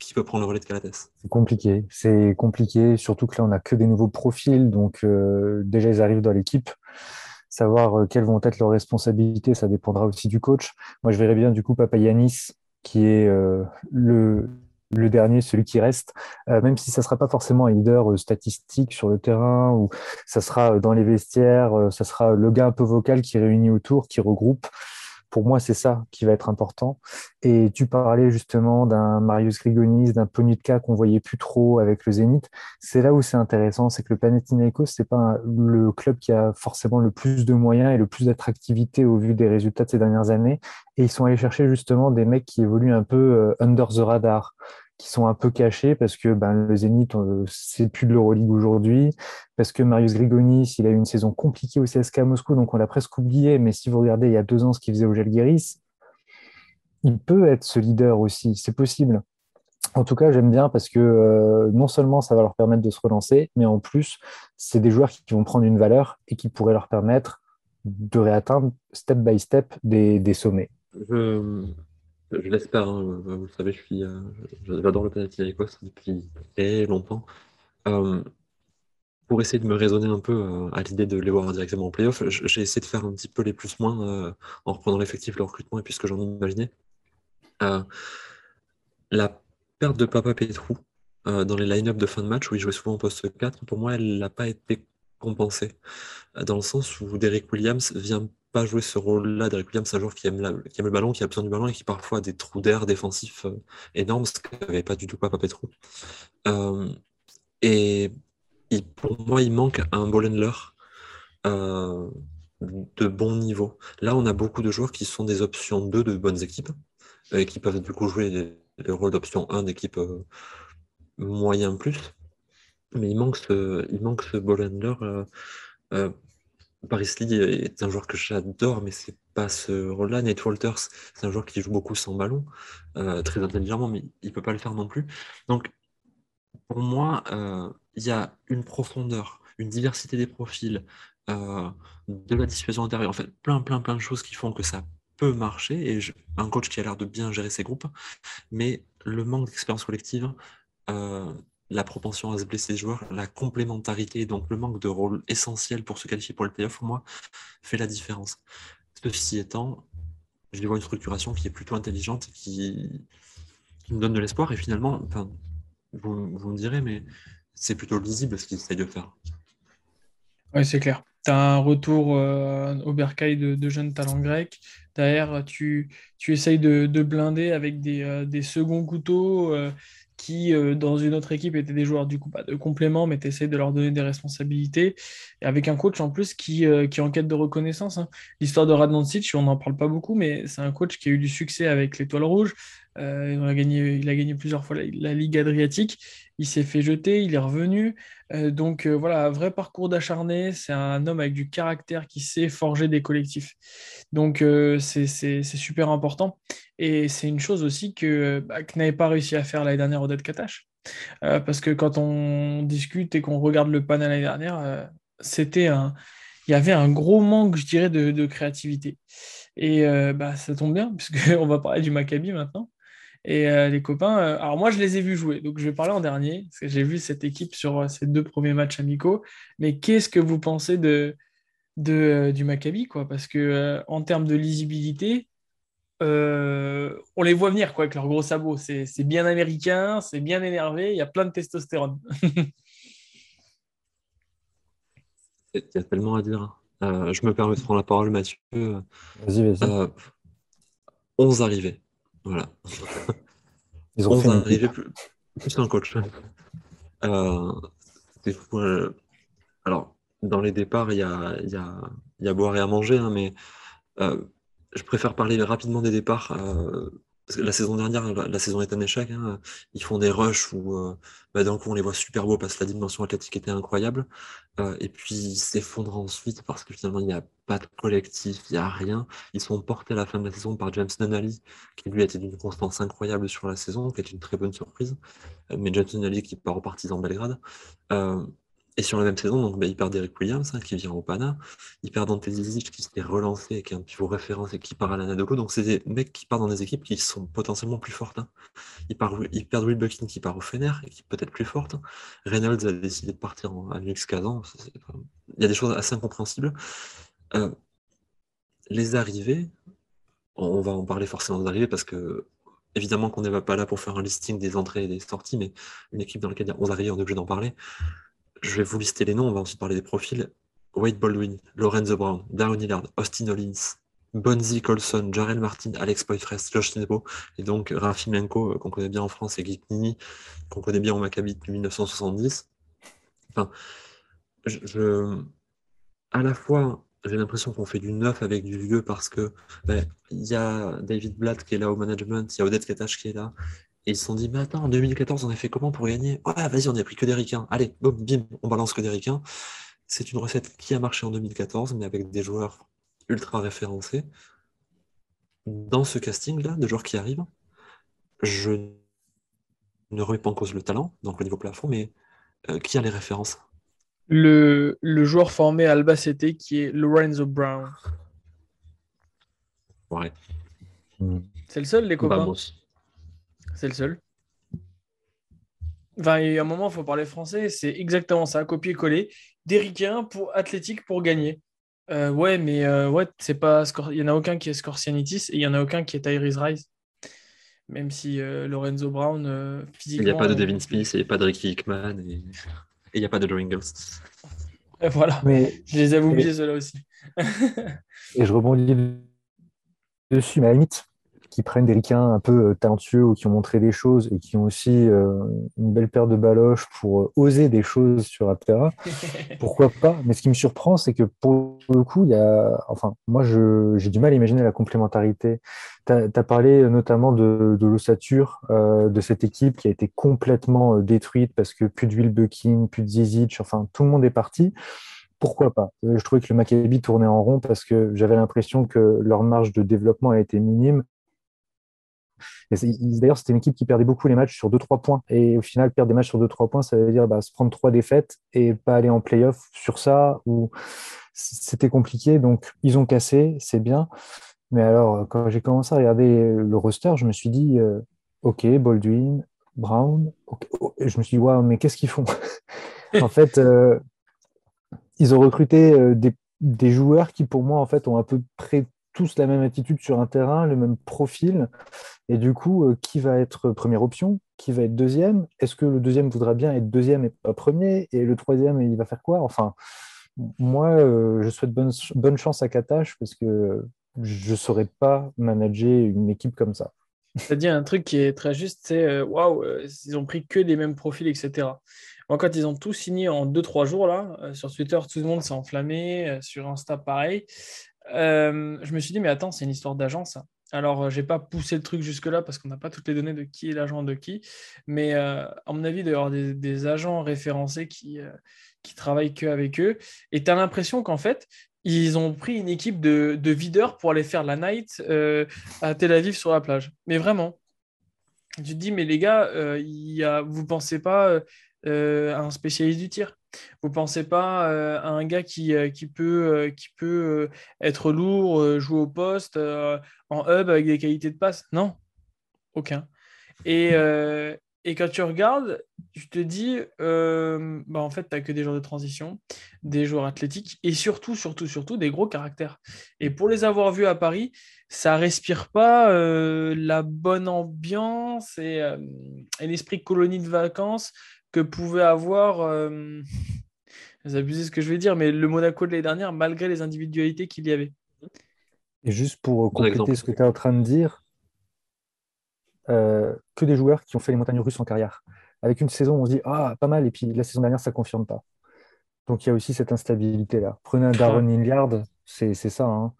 Qui peut prendre le relais de Kalates? C'est compliqué. C'est compliqué, surtout que là, on n'a que des nouveaux profils. Donc, euh, déjà, ils arrivent dans l'équipe. Savoir euh, quelles vont être leurs responsabilités, ça dépendra aussi du coach. Moi, je verrais bien, du coup, Papa Yanis, qui est euh, le... le dernier, celui qui reste, euh, même si ça ne sera pas forcément un leader euh, statistique sur le terrain, ou ça sera dans les vestiaires, euh, ça sera le gars un peu vocal qui réunit autour, qui regroupe. Pour moi, c'est ça qui va être important. Et tu parlais justement d'un Marius Grigonis, d'un Ponitka qu'on voyait plus trop avec le Zénith. C'est là où c'est intéressant, c'est que le Panathinaikos, c'est pas le club qui a forcément le plus de moyens et le plus d'attractivité au vu des résultats de ces dernières années. Et ils sont allés chercher justement des mecs qui évoluent un peu under the radar, qui sont un peu cachés parce que ben, le Zénith, c'est plus de l'Euroleague aujourd'hui, parce que Marius Grigonis, il a eu une saison compliquée au C S K à Moscou, donc on l'a presque oublié, mais si vous regardez il y a deux ans ce qu'il faisait au Žalgiris, il peut être ce leader aussi, c'est possible. En tout cas, j'aime bien parce que euh, non seulement ça va leur permettre de se relancer, mais en plus, c'est des joueurs qui, qui vont prendre une valeur et qui pourraient leur permettre de réatteindre step by step des, des sommets. Je... Je l'espère, hein. Vous le savez, je suis, euh, j'adore le Panathinaikos depuis très longtemps. Euh, pour essayer de me raisonner un peu euh, à l'idée de les voir directement en play-off, j'ai essayé de faire un petit peu les plus-moins euh, en reprenant l'effectif, le recrutement et puis ce que j'en imaginais. Euh, la perte de Papa Petrou euh, dans les line-up de fin de match où il jouait souvent en poste quatre, pour moi, elle n'a pas été compensée. Dans le sens où Derek Williams vient pas jouer ce rôle-là. Derek Williams, c'est un joueur qui aime, la, qui aime le ballon, qui a besoin du ballon et qui parfois a des trous d'air défensifs euh, énormes, ce qu'avait pas du tout Papa Petrou. Euh, et il, pour moi, il manque un ball handler euh, de bon niveau. Là, on a beaucoup de joueurs qui sont des options deux de bonnes équipes et qui peuvent du coup jouer le rôle d'option un d'équipe euh, moyen plus. Mais il manque ce, il manque ce ball handler. Euh, euh, Paris Lee est un joueur que j'adore, mais c'est pas ce rôle-là. Nate Walters, c'est un joueur qui joue beaucoup sans ballon, euh, très intelligemment, mais il peut pas le faire non plus. Donc, pour moi, euh, il y a une profondeur, une diversité des profils, euh, de la dissuasion intérieure, en fait, plein, plein, plein de choses qui font que ça peut marcher. Et je, un coach qui a l'air de bien gérer ses groupes, mais le manque d'expérience collective, euh, la propension à se blesser des joueurs, la complémentarité, donc le manque de rôle essentiel pour se qualifier pour le playoff, pour moi, fait la différence. Ceci étant, je vois une structuration qui est plutôt intelligente, qui, qui me donne de l'espoir, et finalement, enfin, vous, vous me direz, mais c'est plutôt lisible ce qu'ils essayent de faire. Oui, c'est clair. Tu as un retour euh, au bercail de, de jeunes talents grecs. Derrière, tu, tu essayes de, de blinder avec des, euh, des seconds couteaux, euh, qui, euh, dans une autre équipe, étaient des joueurs du coup, bah, de complément, mais tu essaies de leur donner des responsabilités, et avec un coach en plus qui, euh, qui est en quête de reconnaissance. Hein. L'histoire de Radonjic, on n'en parle pas beaucoup, mais c'est un coach qui a eu du succès avec l'Étoile Rouge. Euh, on a gagné, il a gagné plusieurs fois la, la Ligue Adriatique. Il s'est fait jeter, il est revenu. Euh, donc euh, voilà, un vrai parcours d'acharné. C'est un homme avec du caractère qui sait forger des collectifs. Donc euh, c'est, c'est, c'est super important. Et c'est une chose aussi que, bah, que n'avait pas réussi à faire l'année dernière Odette Katash. Euh, parce que quand on discute et qu'on regarde le panel l'année dernière, euh, c'était un, il y avait un gros manque, je dirais, de, de créativité. Et euh, bah, ça tombe bien, puisqu'on va parler du Maccabi maintenant. Et euh, les copains, euh, alors moi je les ai vus jouer, donc je vais parler en dernier, parce que j'ai vu cette équipe sur euh, ces deux premiers matchs amicaux. Mais qu'est-ce que vous pensez de, de, euh, du Maccabi, quoi? Parce que euh, en termes de lisibilité, Euh, on les voit venir quoi, avec leurs gros sabots. C'est, c'est bien américain, c'est bien énervé, il y a plein de testostérone. Il y a tellement à dire. Euh, je me permets de prendre la parole, Mathieu. Vas-y, vas-y. Euh, onze arrivés. Voilà. Ils ont onze arrivés, plus, plus un coach. Euh, c'est fou. Euh, alors, dans les départs, il y a, y, a, y a boire et à manger, hein, mais. Euh, Je préfère parler rapidement des départs. Euh, parce que la saison dernière, la, la saison est un échec. Hein. Ils font des rushs où euh, bah, d'un coup on les voit super beaux parce que la dimension athlétique était incroyable. Euh, et puis ils s'effondrent ensuite parce que finalement il n'y a pas de collectif, il n'y a rien. Ils sont portés à la fin de la saison par James Nunnally, qui lui a été d'une constance incroyable sur la saison, qui est une très bonne surprise. Mais James Nunnally qui part au Partizan Belgrade. Euh, Et sur la même saison, donc, bah, il perd Derek Williams, hein, qui vient au Pana, il perd Dante Zizic, qui s'est relancé, qui est un pivot référence et qui part à l'Anadolu. Donc, c'est des mecs qui partent dans des équipes qui sont potentiellement plus fortes. Hein. Il, part, il perd Will Bucking, qui part au Fener, et qui est peut-être plus forte. Reynolds a décidé de partir en, à Nux Kazan. Il y a des choses assez incompréhensibles. Euh, les arrivées, on va en parler forcément des arrivées parce que évidemment qu'on n'est pas là pour faire un listing des entrées et des sorties, mais une équipe dans laquelle il y a onze arrières, on est obligé d'en parler. Je vais vous lister les noms, on va ensuite parler des profils. Wade Baldwin, Lorenzo Brown, Darren Hillard, Austin Hollins, Bonzi Colson, Jarrell Martin, Alex Poitras, Josh Nebo, et donc Rafi Mianko, qu'on connaît bien en France, et Giknini, qu'on connaît bien en Maccabi depuis dix-neuf cent soixante-dix. Enfin, je, je... à la fois, j'ai l'impression qu'on fait du neuf avec du vieux, parce que ben, y a David Blatt qui est là au management, il y a Odette Katash qui est là, et ils se sont dit, mais attends, en deux mille quatorze, on a fait comment pour gagner? Ouais, vas-y, on n'a pris que des ricains. Allez, boum, bim, on balance que des ricains. C'est une recette qui a marché en deux mille quatorze, mais avec des joueurs ultra référencés. Dans ce casting-là, de joueurs qui arrivent, je ne remets pas en cause le talent, donc le niveau plafond, mais euh, qui a les références? Le, le joueur formé à Albacete qui est Lorenzo Brown. Ouais. C'est le seul, les copains. Bah, bon. C'est le seul. Enfin, il y a un moment, il faut parler français, c'est exactement ça, copier-coller. Des ricains pour Athletic pour gagner. Euh, ouais, mais euh, ouais, c'est pas Scor- il n'y en a aucun qui est Scorsianitis et il n'y en a aucun qui est Tyrese Rice. Même si euh, Lorenzo Brown, euh, physiquement... Il n'y a pas de Devin Smith, il n'y a pas de Ricky Hickman et, et il n'y a pas de Joe Ingles. Et voilà, mais... je les avais oubliés, et... ceux-là aussi. Et je rebondis dessus, mais à la limite, qui prennent des ricains un peu talentueux ou qui ont montré des choses et qui ont aussi euh, une belle paire de baloches pour euh, oser des choses sur Aptera. Pourquoi pas? Mais ce qui me surprend, c'est que pour le coup, il y a, enfin, moi, je, j'ai du mal à imaginer la complémentarité. Tu as parlé notamment de, de l'ossature euh, de cette équipe qui a été complètement euh, détruite parce que plus de Wilbekin, plus de Zizic, enfin, tout le monde est parti. Pourquoi pas? euh, Je trouvais que le Maccabi tournait en rond parce que j'avais l'impression que leur marge de développement a été minime. D'ailleurs, c'était une équipe qui perdait beaucoup les matchs sur deux trois points. Et au final, perdre des matchs sur deux trois points, ça veut dire bah, se prendre trois défaites et pas aller en play-off sur ça. Ou... C'était compliqué, donc ils ont cassé, c'est bien. Mais alors, quand j'ai commencé à regarder le roster, je me suis dit, euh, OK, Baldwin, Brown. Okay. Je me suis dit, waouh, mais qu'est-ce qu'ils font? En fait, euh, ils ont recruté des, des joueurs qui, pour moi, en fait, ont à peu près tous la même attitude sur un terrain, le même profil, et du coup, euh, qui va être première option, qui va être deuxième, est-ce que le deuxième voudra bien être deuxième et pas premier, et le troisième, il va faire quoi? Enfin, moi, euh, je souhaite bonne, bonne chance à Katash, parce que je ne saurais pas manager une équipe comme ça. Ça dit un truc qui est très juste, c'est waouh, wow, ils ont pris que les mêmes profils, et cetera. Moi, quand ils ont tout signé en deux trois jours, là, euh, sur Twitter, tout le monde s'est enflammé, euh, sur Insta, pareil. Euh, je me suis dit, mais attends, c'est une histoire d'agence. Alors, euh, j'ai pas poussé le truc jusque-là parce qu'on n'a pas toutes les données de qui est l'agent de qui. Mais euh, à mon avis, il doit y avoir des, des agents référencés qui, euh, qui travaillent qu'avec eux. Et tu as l'impression qu'en fait, ils ont pris une équipe de, de videurs pour aller faire la night euh, à Tel Aviv sur la plage. Mais vraiment, tu te dis, mais les gars, euh, y a, vous pensez pas euh, à un spécialiste du tir? Vous pensez pas euh, à un gars qui, euh, qui peut, euh, qui peut euh, être lourd, euh, jouer au poste, euh, en hub avec des qualités de passe? Non, aucun. Et, euh, et quand tu regardes, tu te dis, euh, bah en fait, tu n'as que des joueurs de transition, des joueurs athlétiques et surtout, surtout, surtout des gros caractères. Et pour les avoir vus à Paris, ça respire pas euh, la bonne ambiance et, euh, et l'esprit colonie de vacances que pouvait avoir, euh, vous abusez ce que je vais dire, mais le Monaco de l'année dernière, malgré les individualités qu'il y avait. Et juste pour compléter ce que tu es en train de dire, euh, que des joueurs qui ont fait les montagnes russes en carrière. Avec une saison, on se dit « Ah, pas mal », et puis la saison dernière, ça ne confirme pas. Donc, il y a aussi cette instabilité-là. Prenez un Darren Hillard, c'est, c'est ça. Hein.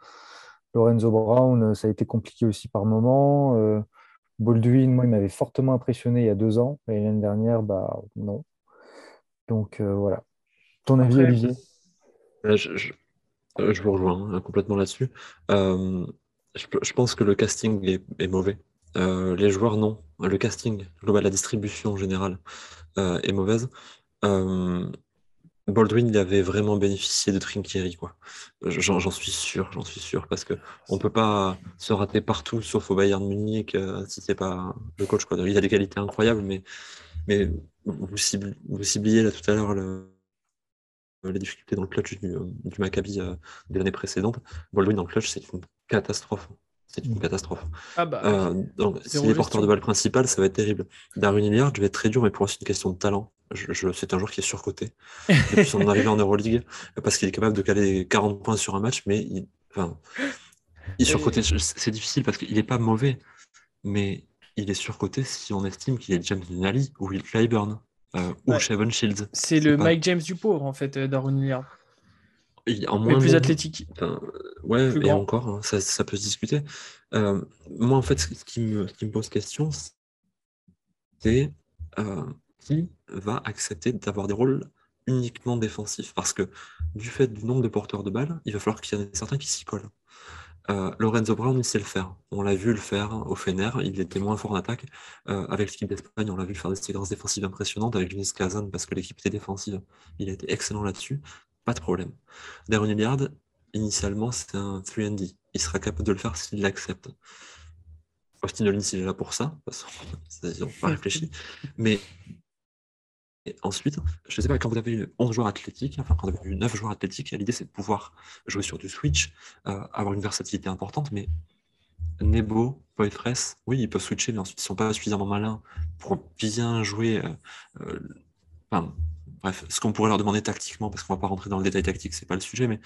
Lorenzo Brown, ça a été compliqué aussi par moments. Euh, Baldwin, moi, il m'avait fortement impressionné il y a deux ans, et l'année dernière, bah non. Donc euh, voilà. Ton avis, Après, Olivier? je, je, je vous rejoins hein, complètement là-dessus. Euh, je, je pense que le casting est, est mauvais. Euh, les joueurs, non. Le casting, global, la distribution générale euh, est mauvaise. Euh, Baldwin, il avait vraiment bénéficié de Trinkieri, quoi. J'en, j'en suis sûr, j'en suis sûr, parce que on peut pas se rater partout, sauf au Bayern Munich, euh, si c'est pas le coach, quoi. Il a des qualités incroyables, mais, mais vous, cible, vous cibliez là tout à l'heure le, les difficultés dans le clutch du, du Maccabi euh, de l'année précédente. Baldwin dans le clutch, c'est une catastrophe. C'est une catastrophe. Ah bah, euh, donc, si les porteurs de balle principales, ça va être terrible. Darren Hillard, je vais être très dur, mais pour aussi une question de talent. Je, je, c'est un joueur qui est surcoté depuis son arrivée en Euroleague, parce qu'il est capable de caler quarante points sur un match, mais il, enfin, il est surcoté. C'est difficile parce qu'il n'est pas mauvais, mais il est surcoté si on estime qu'il est James Nunnally ou Will Clyburn euh, ou ouais. Shaven Shields. C'est, c'est le pas... Mike James du pauvre, en fait, Darren Hillard. En moins mais plus athlétique. Enfin, ouais, plus et grand. Encore, hein, ça, ça peut se discuter. Euh, moi, en fait, ce qui me, ce qui me pose question, c'est euh, qui va accepter d'avoir des rôles uniquement défensifs ? Parce que du fait du nombre de porteurs de balles, il va falloir qu'il y en ait certains qui s'y collent. Euh, Lorenzo Brown, il sait le faire. On l'a vu le faire au Fener. Il était moins fort en attaque. Euh, avec l'équipe d'Espagne, on l'a vu faire des séquences défensives impressionnantes avec Luis Cazan parce que l'équipe était défensive. Il a été excellent là-dessus. Pas de problème. Darren Hillard, initialement, c'est un trois and D. Il sera capable de le faire s'il l'accepte. Austin Hollins, il est là pour ça. Ils n'ont pas réfléchi. Mais et ensuite, je ne sais pas, quand vous avez onze joueurs athlétiques, enfin, quand vous avez neuf joueurs athlétiques, l'idée, c'est de pouvoir jouer sur du switch, euh, avoir une versatilité importante, mais Nebo, Poitras, oui, ils peuvent switcher, mais ensuite, ils ne sont pas suffisamment malins pour bien jouer... Euh, euh, enfin, bref, ce qu'on pourrait leur demander tactiquement, parce qu'on ne va pas rentrer dans le détail tactique, c'est pas le sujet, mais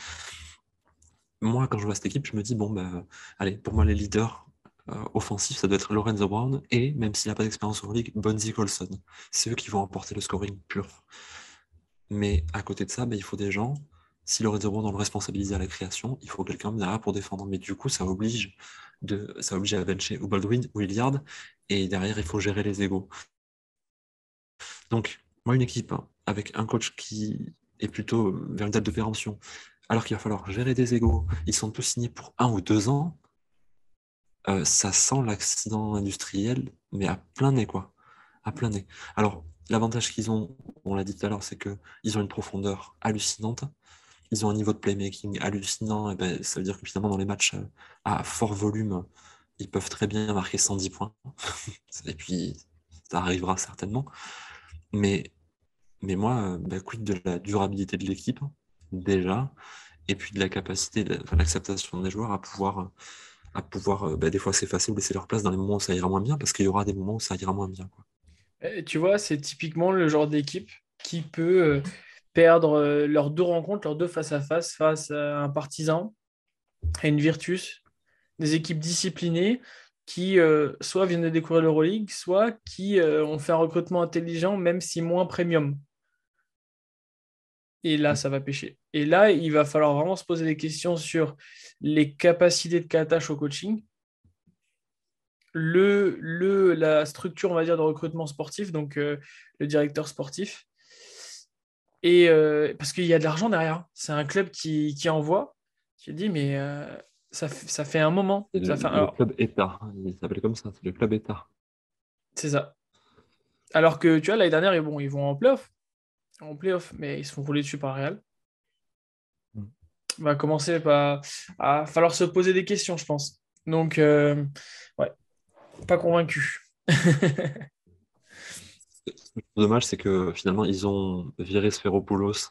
moi, quand je vois cette équipe, je me dis, bon, bah, allez, pour moi, les leaders euh, offensifs, ça doit être Lorenzo Brown et, même s'il n'a pas d'expérience en Euroleague, Bonzi Colson. C'est eux qui vont emporter le scoring pur. Mais à côté de ça, bah, il faut des gens. Si Lorenzo Brown, on le responsabilise à la création, il faut quelqu'un derrière pour défendre. Mais du coup, ça oblige, de, ça oblige à bencher ou Baldwin ou Hilliard, et derrière, il faut gérer les égos. Donc, moi, une équipe hein, avec un coach qui est plutôt vers une date de péremption, alors qu'il va falloir gérer des égos, ils sont tous signés pour un ou deux ans, euh, ça sent l'accident industriel, mais à plein nez, quoi. À plein nez. Alors, l'avantage qu'ils ont, on l'a dit tout à l'heure, c'est qu'ils ont une profondeur hallucinante, ils ont un niveau de playmaking hallucinant, et ben, ça veut dire que finalement, dans les matchs à fort volume, ils peuvent très bien marquer cent dix points, et puis ça arrivera certainement, mais Mais moi, bah, quid de la durabilité de l'équipe, déjà, et puis de la capacité, de l'acceptation des joueurs à pouvoir, à pouvoir bah, des fois s'effacer ou laisser leur place dans les moments où ça ira moins bien, parce qu'il y aura des moments où ça ira moins bien. Quoi. Et tu vois, c'est typiquement le genre d'équipe qui peut perdre leurs deux rencontres, leurs deux face-à-face, face à un Partizan, à une Virtus, des équipes disciplinées, qui euh, soit viennent de découvrir l'Euroleague, soit qui euh, ont fait un recrutement intelligent, même si moins premium. Et là, ça va pêcher. Et là, il va falloir vraiment se poser des questions sur les capacités de Katash au coaching, le, le, la structure, on va dire, de recrutement sportif, donc euh, le directeur sportif. Et, euh, parce qu'il y a de l'argent derrière. C'est un club qui, qui envoie. Je dis, mais... Euh, Ça, ça fait un moment. C'est le, ça fait... Alors... le club État. Il s'appelle comme ça, c'est le club État. C'est ça. Alors que, tu vois, l'année dernière, bon, ils vont en play-off, en play-off, mais ils se font rouler dessus par Real. Mm. On va commencer par... à falloir se poser des questions, je pense. Donc, euh... ouais, pas convaincu. Dommage, c'est que, finalement, ils ont viré Sferopoulos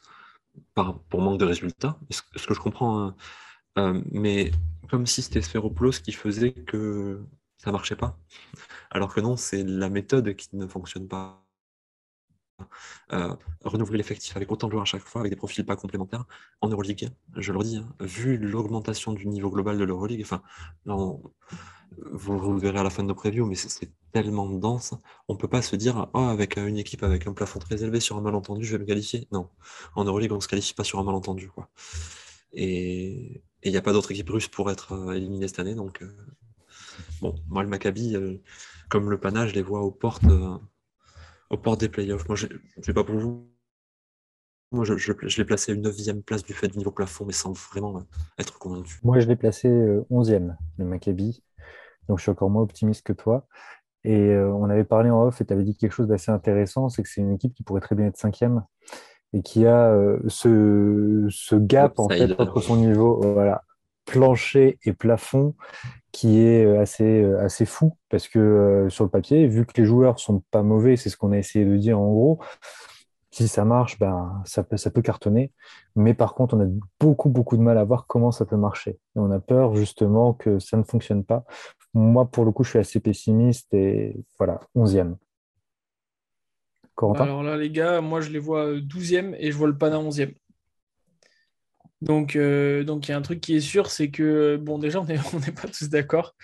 par... pour manque de résultats. Ce que je comprends... Hein... Euh, mais comme si c'était Sferopoulos qui faisait que ça marchait pas, alors que non, c'est la méthode qui ne fonctionne pas. Euh, renouveler l'effectif avec autant de joueurs à chaque fois, avec des profils pas complémentaires en Euroleague, je le redis, hein, vu l'augmentation du niveau global de l'Euroleague, enfin, là, on, vous le verrez à la fin de nos previews, mais c'est, c'est tellement dense, on peut pas se dire oh, avec une équipe avec un plafond très élevé sur un malentendu, je vais me qualifier. Non, en Euroleague, on se qualifie pas sur un malentendu, quoi. Et il n'y a pas d'autre équipe russe pour être euh, éliminée cette année. Donc, euh, bon, moi, le Maccabi, euh, comme le Pana, je les vois aux portes, euh, aux portes des playoffs. Moi, je ne sais pas pour vous. Moi, je, je, je l'ai placé à une neuvième place du fait du niveau plafond, mais sans vraiment euh, être convaincu. Moi, je l'ai placé euh, onzième, le Maccabi. Donc, je suis encore moins optimiste que toi. Et euh, on avait parlé en off et tu avais dit quelque chose d'assez intéressant, c'est que c'est une équipe qui pourrait très bien être cinquième. Et qui a euh, ce, ce gap en fait, entre son niveau voilà, plancher et plafond qui est assez, assez fou parce que euh, sur le papier, vu que les joueurs sont pas mauvais, c'est ce qu'on a essayé de dire en gros, Si ça marche, ben, ça peut, ça peut cartonner. Mais par contre, on a beaucoup, beaucoup de mal à voir comment ça peut marcher. Et on a peur, justement, que ça ne fonctionne pas. Moi, pour le coup, je suis assez pessimiste et voilà, onzième. Corentin ? Alors là, les gars, moi, je les vois douzième et je vois le Pana onzième. Donc, euh, donc, il y a un truc qui est sûr, c'est que, bon, déjà, on n'est on n'est pas tous d'accord.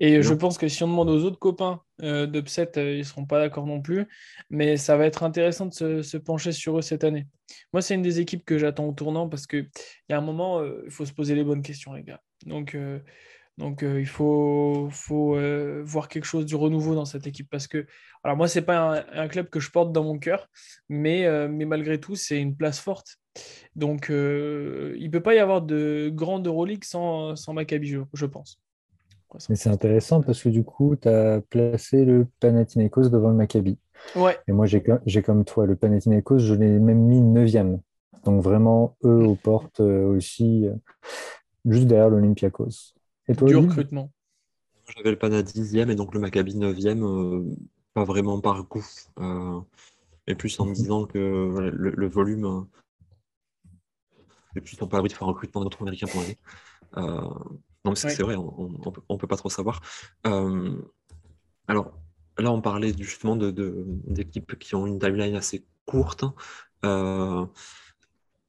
Et non. Je pense que si on demande aux autres copains euh, d'Upset, euh, ils ne seront pas d'accord non plus. Mais ça va être intéressant de se, se pencher sur eux cette année. Moi, c'est une des équipes que j'attends au tournant parce qu'il y a un moment, il euh, faut se poser les bonnes questions, les gars. Donc, euh, donc euh, il faut, faut euh, voir quelque chose du renouveau dans cette équipe. Parce que, alors moi, ce n'est pas un, un club que je porte dans mon cœur, mais, euh, mais malgré tout, c'est une place forte. Donc, euh, il ne peut pas y avoir de grande Euroleague sans, sans Maccabi, je, je pense. Ouais, mais c'est intéressant parce que du coup, tu as placé le Panathinaikos devant le Maccabi. Ouais. Et moi, j'ai, j'ai comme toi le Panathinaikos, je l'ai même mis neuvième. Donc, vraiment, eux aux portes euh, aussi, euh, juste derrière l'Olympiakos. Et toi, du recrutement. Moi, j'avais le Pana dixième et donc le Maccabi neuvième, euh, pas vraiment par goût. Euh, et plus en me disant que voilà, le, le volume. Euh, Et puis, ils n'ont pas envie de faire un recrutement d'autres américains pour l'année. Euh, non, mais c'est, ouais. c'est vrai, on ne peut pas trop savoir. Euh, alors, là, on parlait justement de, de, d'équipes qui ont une timeline assez courte, euh,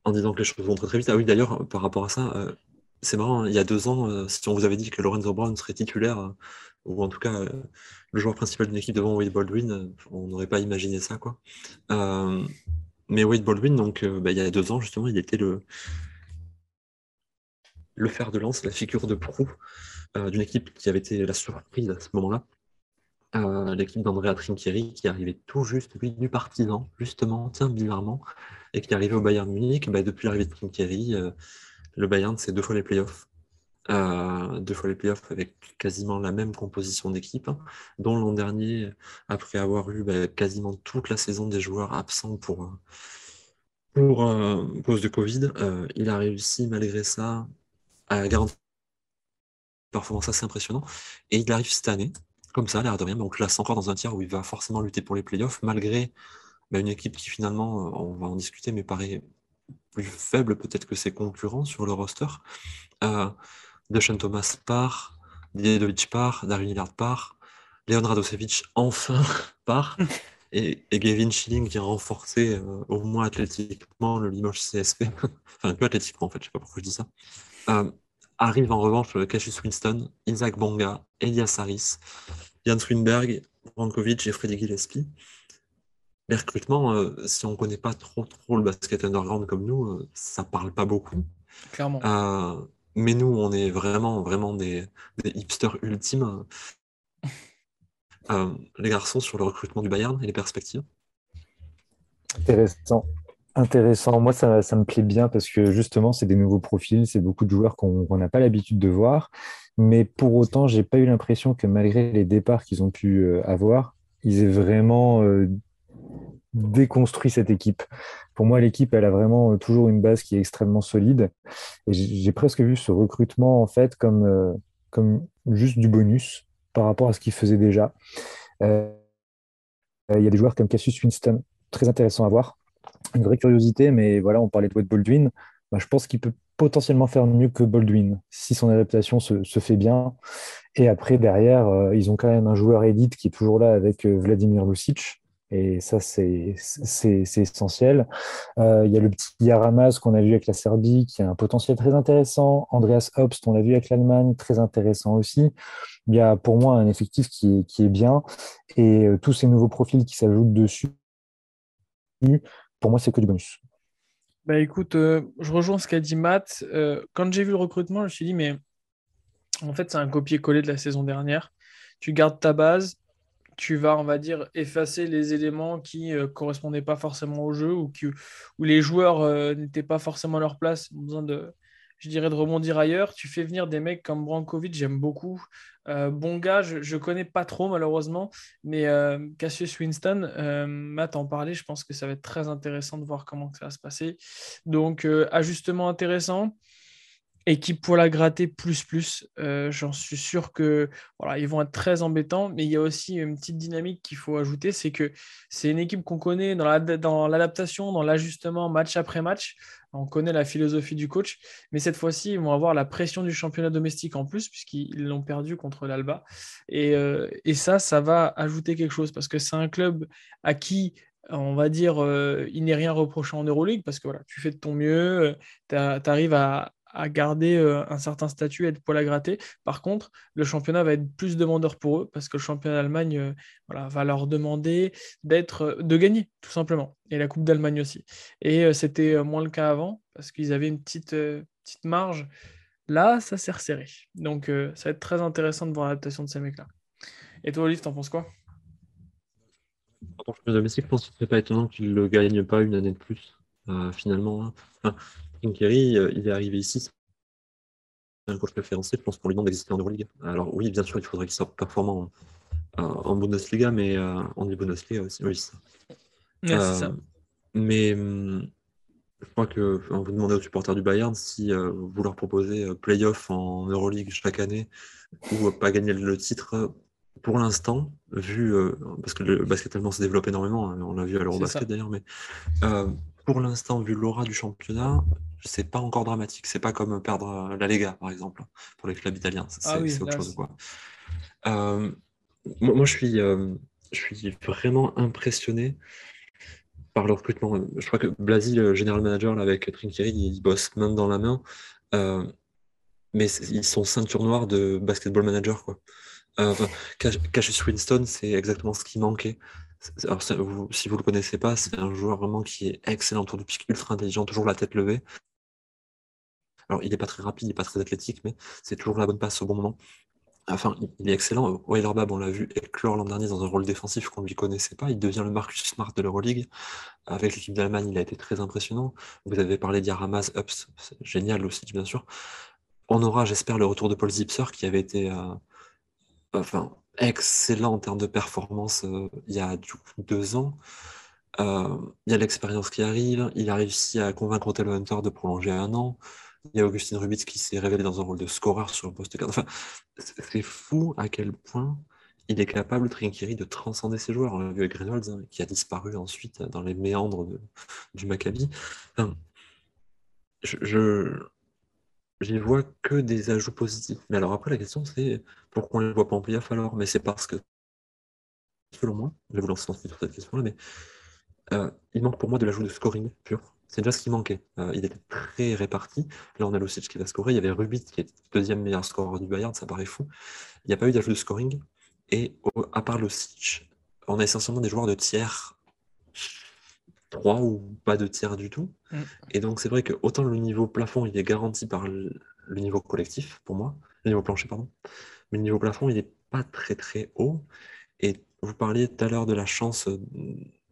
en disant que les choses vont très, très vite. Ah oui, d'ailleurs, par rapport à ça, euh, c'est marrant, il y a deux ans, euh, si on vous avait dit que Lorenzo Brown serait titulaire, euh, ou en tout cas euh, le joueur principal d'une équipe devant Wade Baldwin, euh, on n'aurait pas imaginé ça, quoi. Euh, Mais Wade Baldwin, donc, euh, bah, il y a deux ans, justement, il était le, le fer de lance, la figure de proue euh, d'une équipe qui avait été la surprise à ce moment-là. Euh, l'équipe d'Andrea Trinchieri, qui arrivait tout juste, lui, du Partizan, justement, tiens, bizarrement, et qui arrivait au Bayern Munich. Bah, depuis l'arrivée de Trinchieri, euh, le Bayern, c'est deux fois les playoffs. Euh, deux fois les playoffs avec quasiment la même composition d'équipe, hein, dont l'an dernier, après avoir eu bah, quasiment toute la saison des joueurs absents pour, pour euh, cause de Covid, euh, il a réussi malgré ça à garantir une performance assez impressionnante. Et il arrive cette année, comme ça, l'air de rien, mais on classe encore dans un tiers où il va forcément lutter pour les playoffs, malgré bah, une équipe qui finalement, on va en discuter, mais paraît plus faible peut-être que ses concurrents sur le roster. Euh, Dušan Thomas part, Djedovic part, Darren Hillard part, Leon Radošević enfin part, et, et Gavin Schilling qui a renforcé euh, au moins athlétiquement le Limoges C S P, enfin plus athlétiquement en fait, je sais pas pourquoi je dis ça, euh, arrive en revanche Cassius Winston, Isaac Bonga, Elias Harris, Jan Swinberg, Brankovic et Freddy Gillespie. Les recrutements, euh, si on ne connaît pas trop, trop le basket underground comme nous, euh, ça parle pas beaucoup. Clairement. Euh, Mais nous, on est vraiment, vraiment des, des hipsters ultimes. Euh, les garçons, sur le recrutement du Bayern et les perspectives. Intéressant. Intéressant. Moi, ça, ça me plaît bien parce que justement, c'est des nouveaux profils. C'est beaucoup de joueurs qu'on n'a pas l'habitude de voir. Mais pour autant, je n'ai pas eu l'impression que malgré les départs qu'ils ont pu avoir, ils aient vraiment... Euh, déconstruit cette équipe. Pour moi, l'équipe, elle a vraiment toujours une base qui est extrêmement solide. Et j'ai presque vu ce recrutement en fait comme euh, comme juste du bonus par rapport à ce qu'ils faisaient déjà. Euh, il y a des joueurs comme Cassius Winston, très intéressant à voir. Une vraie curiosité, mais voilà, on parlait de Wade Baldwin. Bah, je pense qu'il peut potentiellement faire mieux que Baldwin si son adaptation se, se fait bien. Et après, derrière, euh, ils ont quand même un joueur élite qui est toujours là avec euh, Vladimir Lucic. Et ça, c'est, c'est, c'est essentiel. Euh, il y a le petit Yaramaz qu'on a vu avec la Serbie, qui a un potentiel très intéressant. Andreas Obst, on l'a vu avec l'Allemagne, très intéressant aussi. Il y a pour moi un effectif qui est, qui est bien. Et euh, tous ces nouveaux profils qui s'ajoutent dessus, pour moi, c'est que du bonus. Bah, écoute, euh, je rejoins ce qu'a dit Matt. Euh, quand j'ai vu le recrutement, je me suis dit, mais en fait, c'est un copier-coller de la saison dernière. Tu gardes ta base. Tu vas, on va dire, effacer les éléments qui ne euh, correspondaient pas forcément au jeu ou qui, où les joueurs euh, n'étaient pas forcément à leur place, ont besoin de, je dirais, de rebondir ailleurs. Tu fais venir des mecs comme Brankovic, j'aime beaucoup. Euh, Bonga, je ne connais pas trop malheureusement, mais euh, Cassius Winston, euh, Matt en parlait, je pense que ça va être très intéressant de voir comment ça va se passer. Donc, euh, ajustement intéressant. équipe pour la gratter plus plus. Euh, j'en suis sûr que voilà, ils vont être très embêtants, mais il y a aussi une petite dynamique qu'il faut ajouter, c'est que c'est une équipe qu'on connaît dans, la, dans l'adaptation, dans l'ajustement match après match. On connaît la philosophie du coach, mais cette fois-ci, ils vont avoir la pression du championnat domestique en plus, puisqu'ils l'ont perdu contre l'Alba. Et, euh, et ça, ça va ajouter quelque chose, parce que c'est un club à qui, on va dire, euh, il n'est rien reprochant en Euroleague, parce que voilà, tu fais de ton mieux, tu arrives à, à garder euh, un certain statut, être poil à gratter. Par contre, le championnat va être plus demandeur pour eux, parce que le championnat d'Allemagne euh, voilà, va leur demander d'être, euh, de gagner, tout simplement. Et la Coupe d'Allemagne aussi. Et euh, c'était euh, moins le cas avant, parce qu'ils avaient une petite, euh, petite marge. Là, ça s'est resserré. Donc, euh, ça va être très intéressant de voir l'adaptation de ces mecs-là. Et toi, Olive, t'en penses quoi? Je pense que ce serait pas étonnant qu'il ne gagne pas une année de plus, euh, finalement. Enfin, Kinkeri, euh, il est arrivé ici, c'est un coach référencé, je pense qu'on lui demande d'exister en Euroleague. Alors oui, bien sûr, il faudrait qu'il soit performant en, en Bundesliga, mais euh, on dit Bundesliga aussi, oui, c'est ça. Ouais, euh, c'est ça. Mais euh, je crois que on vous demandez aux supporters du Bayern si euh, vous leur proposez euh, play-off en Euroleague chaque année ou euh, pas gagner le titre. Euh, Pour l'instant, vu euh, parce que le basket allemand se développe énormément, hein, on l'a vu à l'Eurobasket d'ailleurs, mais euh, pour l'instant, vu l'aura du championnat, c'est pas encore dramatique. C'est pas comme perdre la Lega, par exemple, pour les clubs italiens. C'est, ah oui, c'est autre chose, quoi. Euh, moi, moi je, suis, euh, je suis vraiment impressionné par le recrutement. Je crois que Blasi, le général manager, là, avec Trinkieri, il bosse main dans la main, euh, mais ils sont ceinture noire de basketball manager, quoi. Euh, Cassius Winston, c'est exactement ce qui manquait. Alors, ça, vous, si vous le connaissez pas, c'est un joueur vraiment qui est excellent autour du pic, ultra intelligent, toujours la tête levée. Alors, il n'est pas très rapide, il n'est pas très athlétique, mais c'est toujours la bonne passe au bon moment. Enfin, il est excellent. Weilerbab, on l'a vu éclore l'an dernier dans un rôle défensif qu'on ne lui connaissait pas. Il devient le Marcus Smart de l'Euroleague. Avec l'équipe d'Allemagne, il a été très impressionnant. Vous avez parlé d'Yaramaz Ups, c'est génial aussi, bien sûr. On aura, j'espère, le retour de Paul Zipser qui avait été. Euh, Enfin, excellent en termes de performance euh, il y a du coup, deux ans. Euh, il y a l'expérience qui arrive. Il a réussi à convaincre Othello Hunter de prolonger un an. Il y a Augustin Rubitz qui s'est révélé dans un rôle de scoreur sur un poste quatre. Enfin, c'est fou à quel point il est capable, Trinkieri, de transcender ses joueurs. On l'a vu avec Reynolds, hein, qui a disparu ensuite dans les méandres de, du Maccabi. Enfin, je... je... J'y vois que des ajouts positifs. Mais alors après, la question, c'est pourquoi on ne les voit pas en play-off alors ? Mais c'est parce que, selon moi, je vais vous lancer ensuite sur cette question-là, mais euh, il manque pour moi de l'ajout de scoring pur. C'est déjà ce qui manquait. Euh, il était très réparti. Là, on a Lucic qui va scorer. Il y avait Rubit qui est le deuxième meilleur scoreur du Bayern, ça paraît fou. Il n'y a pas eu d'ajout de scoring. Et au, à part Lucic, on a essentiellement des joueurs de tiers trois ou pas de tiers du tout. Mmh. Et donc, c'est vrai que autant le niveau plafond, il est garanti par le, le niveau collectif, pour moi, le niveau plancher, pardon, mais le niveau plafond, il n'est pas très, très haut. Et vous parliez tout à l'heure de la chance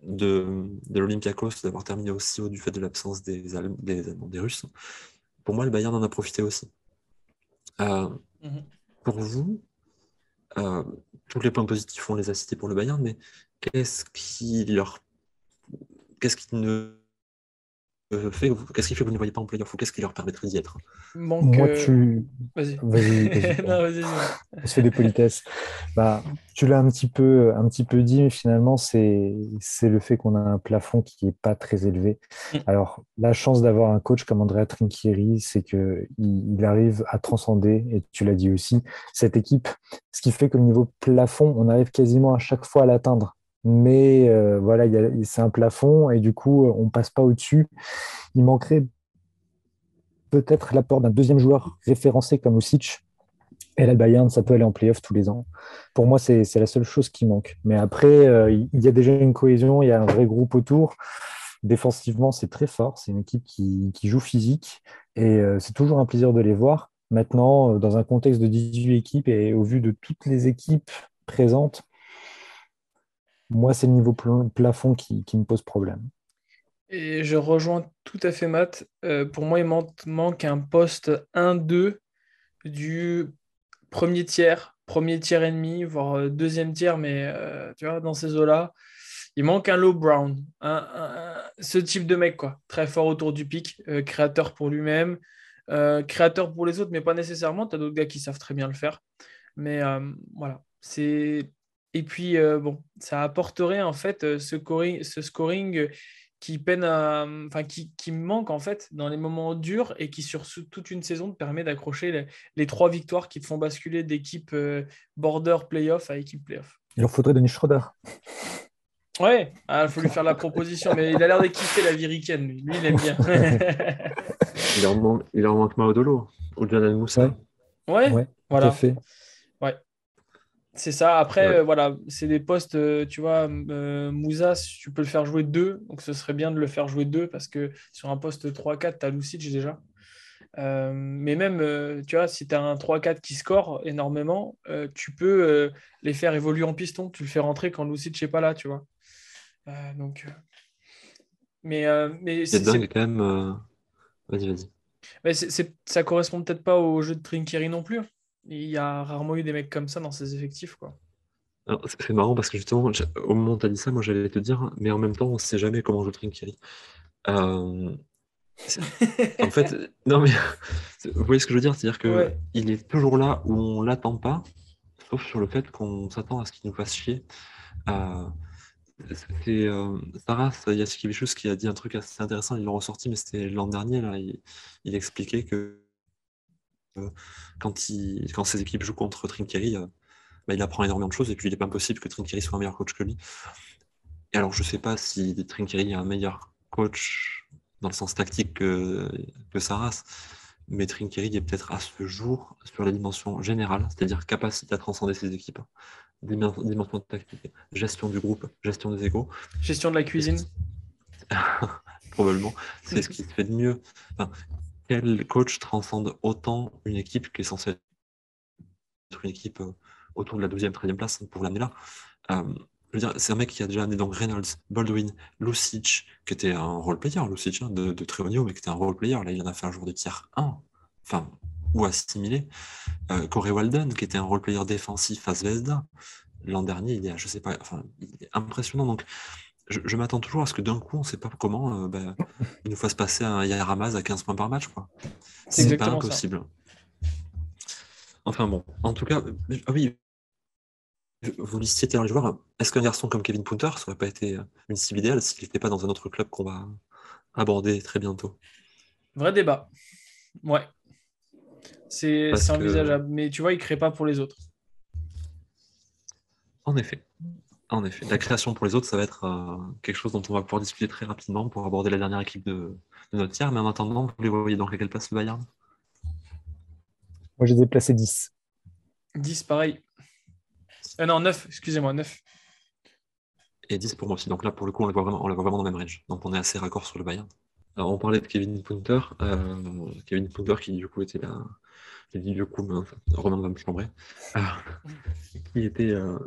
de, de l'Olympiakos d'avoir terminé aussi haut du fait de l'absence des Allemands, des, des Russes. Pour moi, le Bayern en a profité aussi. Euh, mmh. Pour vous, euh, tous les points positifs, on les a cités pour le Bayern, mais qu'est-ce qui leur Qu'est-ce qui ne fait, qu'est-ce qui fait que vous ne voyez pas en playoff ou qu'est-ce qui leur permettrait d'y être ? Manque... Moi, tu... Vas-y. Vas-y, vas-y. non, vas-y, vas-y. On se fait des politesses. Bah, tu l'as un petit peu, un petit peu dit, mais finalement, c'est, c'est le fait qu'on a un plafond qui n'est pas très élevé. Alors, la chance d'avoir un coach comme Andrea Trinchieri, c'est qu'il il arrive à transcender, et tu l'as dit aussi, cette équipe. Ce qui fait que le niveau plafond, on arrive quasiment à chaque fois à l'atteindre. Mais euh, voilà, y a, c'est un plafond et du coup, on ne passe pas au-dessus. Il manquerait peut-être l'apport d'un deuxième joueur référencé comme Lucic. Et là, le Bayern, ça peut aller en play-off tous les ans. Pour moi, c'est, c'est la seule chose qui manque. Mais après, il euh, y a déjà une cohésion, il y a un vrai groupe autour. Défensivement, c'est très fort. C'est une équipe qui, qui joue physique et euh, c'est toujours un plaisir de les voir. Maintenant, dans un contexte de dix-huit équipes et au vu de toutes les équipes présentes, moi, c'est le niveau plafond qui, qui me pose problème. Et je rejoins tout à fait Matt. Euh, pour moi, il manque un poste un deux du premier tiers, premier tiers et demi, voire deuxième tiers, mais euh, tu vois, dans ces eaux-là, il manque un Low Brown. Un, un, un, ce type de mec, quoi. Très fort autour du pic, euh, créateur pour lui-même, euh, créateur pour les autres, mais pas nécessairement. Tu as d'autres gars qui savent très bien le faire. Mais euh, voilà, c'est... Et puis, euh, bon, ça apporterait en fait ce scoring, ce scoring qui peine à, enfin, qui, qui manque en fait dans les moments durs et qui, sur toute une saison, te permet d'accrocher les, les trois victoires qui te font basculer d'équipe euh, border playoff à équipe playoff. Il leur faudrait Denis Schroeder. Ouais, il ah, faut lui faire la proposition, mais il a l'air d'équiper la viricaine. Lui, il aime bien. il, leur manque, il leur manque Maodolo ou Jonathan Moussa. Ouais, ouais, voilà. Tout à fait. Ouais. C'est ça. Après, ouais. euh, voilà, c'est des postes, euh, tu vois, euh, Moussa, tu peux le faire jouer deux, donc ce serait bien de le faire jouer deux, parce que sur un poste trois quatre, tu as Lucic déjà. Euh, mais même, euh, tu vois, si tu as un trois quatre qui score énormément, euh, tu peux euh, les faire évoluer en piston, tu le fais rentrer quand Lucic n'est pas là, tu vois. Euh, donc, euh... mais, euh, mais c'est, c'est dingue c'est... quand même. Euh... Vas-y, vas-y. Mais c'est, c'est... ça correspond peut-être pas au jeu de Trinkieri non plus. Il y a rarement eu des mecs comme ça dans ses effectifs, quoi. Alors, c'est marrant parce que justement, au moment où tu as dit ça, moi j'allais te dire, mais en même temps, on ne sait jamais comment joue Trinkieri. Euh... en fait, non mais vous voyez ce que je veux dire, c'est-à-dire que ouais. Il est toujours là où on l'attend pas, sauf sur le fait qu'on s'attend à ce qu'il nous fasse chier. Euh... C'était euh, Sarah Yasikevicius qui a dit un truc assez intéressant, ils l'ont ressorti, mais c'était l'an dernier, là, il, il expliquait que Quand, il, quand ses équipes jouent contre Trinkieri, euh, bah, il apprend énormément de choses et puis il n'est pas impossible que Trinkieri soit un meilleur coach que lui. Et alors je ne sais pas si Trinkieri est un meilleur coach dans le sens tactique que, que Saras, mais Trinkieri est peut-être à ce jour sur la dimension générale, c'est-à-dire capacité à transcender ses équipes, dimension tactique, gestion du groupe, gestion des égos. Gestion de la cuisine. Probablement, c'est ce qui se fait de mieux. Enfin, quel coach transcende autant une équipe qui est censée être une équipe autour de la douzième, treizième place pour l'année là. Euh, je veux dire, c'est un mec qui a déjà amené donc Reynolds, Baldwin, Lucic, qui était un role player, Lucic hein, de, de très haut niveau, mais qui était un role player. Là, il en a fait un jour de tiers un, enfin, ou assimilé. Euh, Corey Walden, qui était un role player défensif à Zvezda. L'an dernier, il est, à, je sais pas, enfin, il est impressionnant. Donc, Je, je m'attends toujours à ce que d'un coup, on ne sait pas comment, euh, bah, il nous fasse passer un Yaramaz à quinze points par match, quoi. C'est, c'est pas impossible. Ça. Enfin bon, en tout cas, ah oui, vous listiez les joueurs. Est-ce qu'un garçon comme Kevin Punter, ça n'aurait pas été une cible idéale s'il n'était pas dans un autre club qu'on va aborder très bientôt ? Vrai débat. Ouais. C'est, c'est envisageable. Que... Mais tu vois, il ne crée pas pour les autres. En effet. En effet, la création pour les autres, ça va être euh, quelque chose dont on va pouvoir discuter très rapidement pour aborder la dernière équipe de, de notre tiers. Mais en attendant, vous les voyez donc à quelle place le Bayern ? Moi, j'ai déplacé dix. dix, pareil. Euh, non, neuf, excusez-moi, neuf. Et dix pour moi aussi. Donc là, pour le coup, on les voit vraiment, on les voit vraiment dans le même range. Donc on est assez raccord sur le Bayern. Alors, on parlait de Kevin Punter. Euh, Kevin Punter qui, du coup, était là. J'ai dit du coup, mais, enfin, Romain va me chambrer. Qui était... Euh...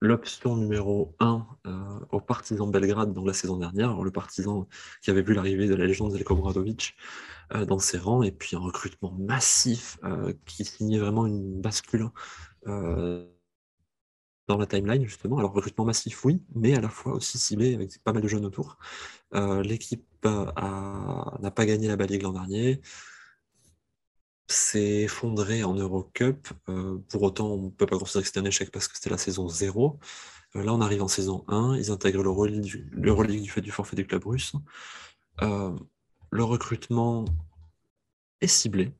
l'option numéro un euh, au Partizan Belgrade dans la saison dernière. Alors, le Partizan qui avait vu l'arrivée de la légende Zelko Obradović euh, dans ses rangs, et puis un recrutement massif euh, qui signait vraiment une bascule euh, dans la timeline, justement. Alors, recrutement massif, oui, mais à la fois aussi ciblé avec pas mal de jeunes autour. Euh, l'équipe euh, a, n'a pas gagné la Baligue l'an dernier, s'est effondré en Eurocup. Euh, pour autant, on ne peut pas considérer que c'était un échec parce que c'était la saison zéro. Euh, là, on arrive en saison un. Ils intègrent l'Euroleague du, l'Euroleague du fait du forfait du club russe. Euh, le recrutement est ciblé.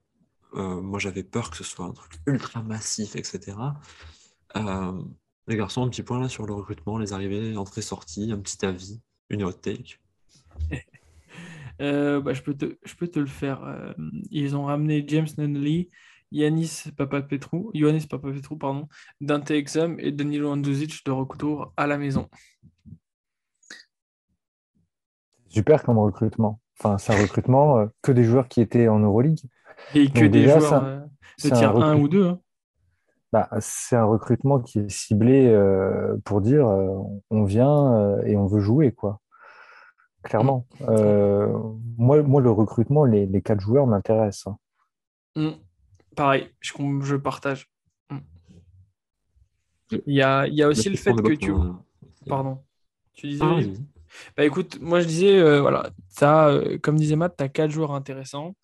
Euh, moi, j'avais peur que ce soit un truc ultra massif, et cetera. Euh, les garçons, un petit point là sur le recrutement, les arrivées, entrées-sorties, un petit avis, une hot take. Euh, bah, je, peux te, je peux te le faire. Euh, ils ont ramené James Nunnally, Ioannis Papa Petrou, Ioannis Papa Petrou, pardon, Dante Exum et Danilo Anduzic de retour à la maison. Super comme recrutement. Enfin, c'est un recrutement euh, que des joueurs qui étaient en Euroleague. Et que donc, des déjà, joueurs ça, euh, de tier recrut... un ou deux. Hein. Bah, c'est un recrutement qui est ciblé euh, pour dire euh, on vient euh, et on veut jouer, quoi. Clairement. Euh, moi, moi, le recrutement, les, les quatre joueurs m'intéressent. Mmh. Pareil, je, je partage. Mmh. Il, y a, il y a aussi le fait que tu... Pardon. Tu disais... Ah, oui. Bah écoute, moi je disais, euh, voilà, t'as, euh, comme disait Matt, tu as quatre joueurs intéressants.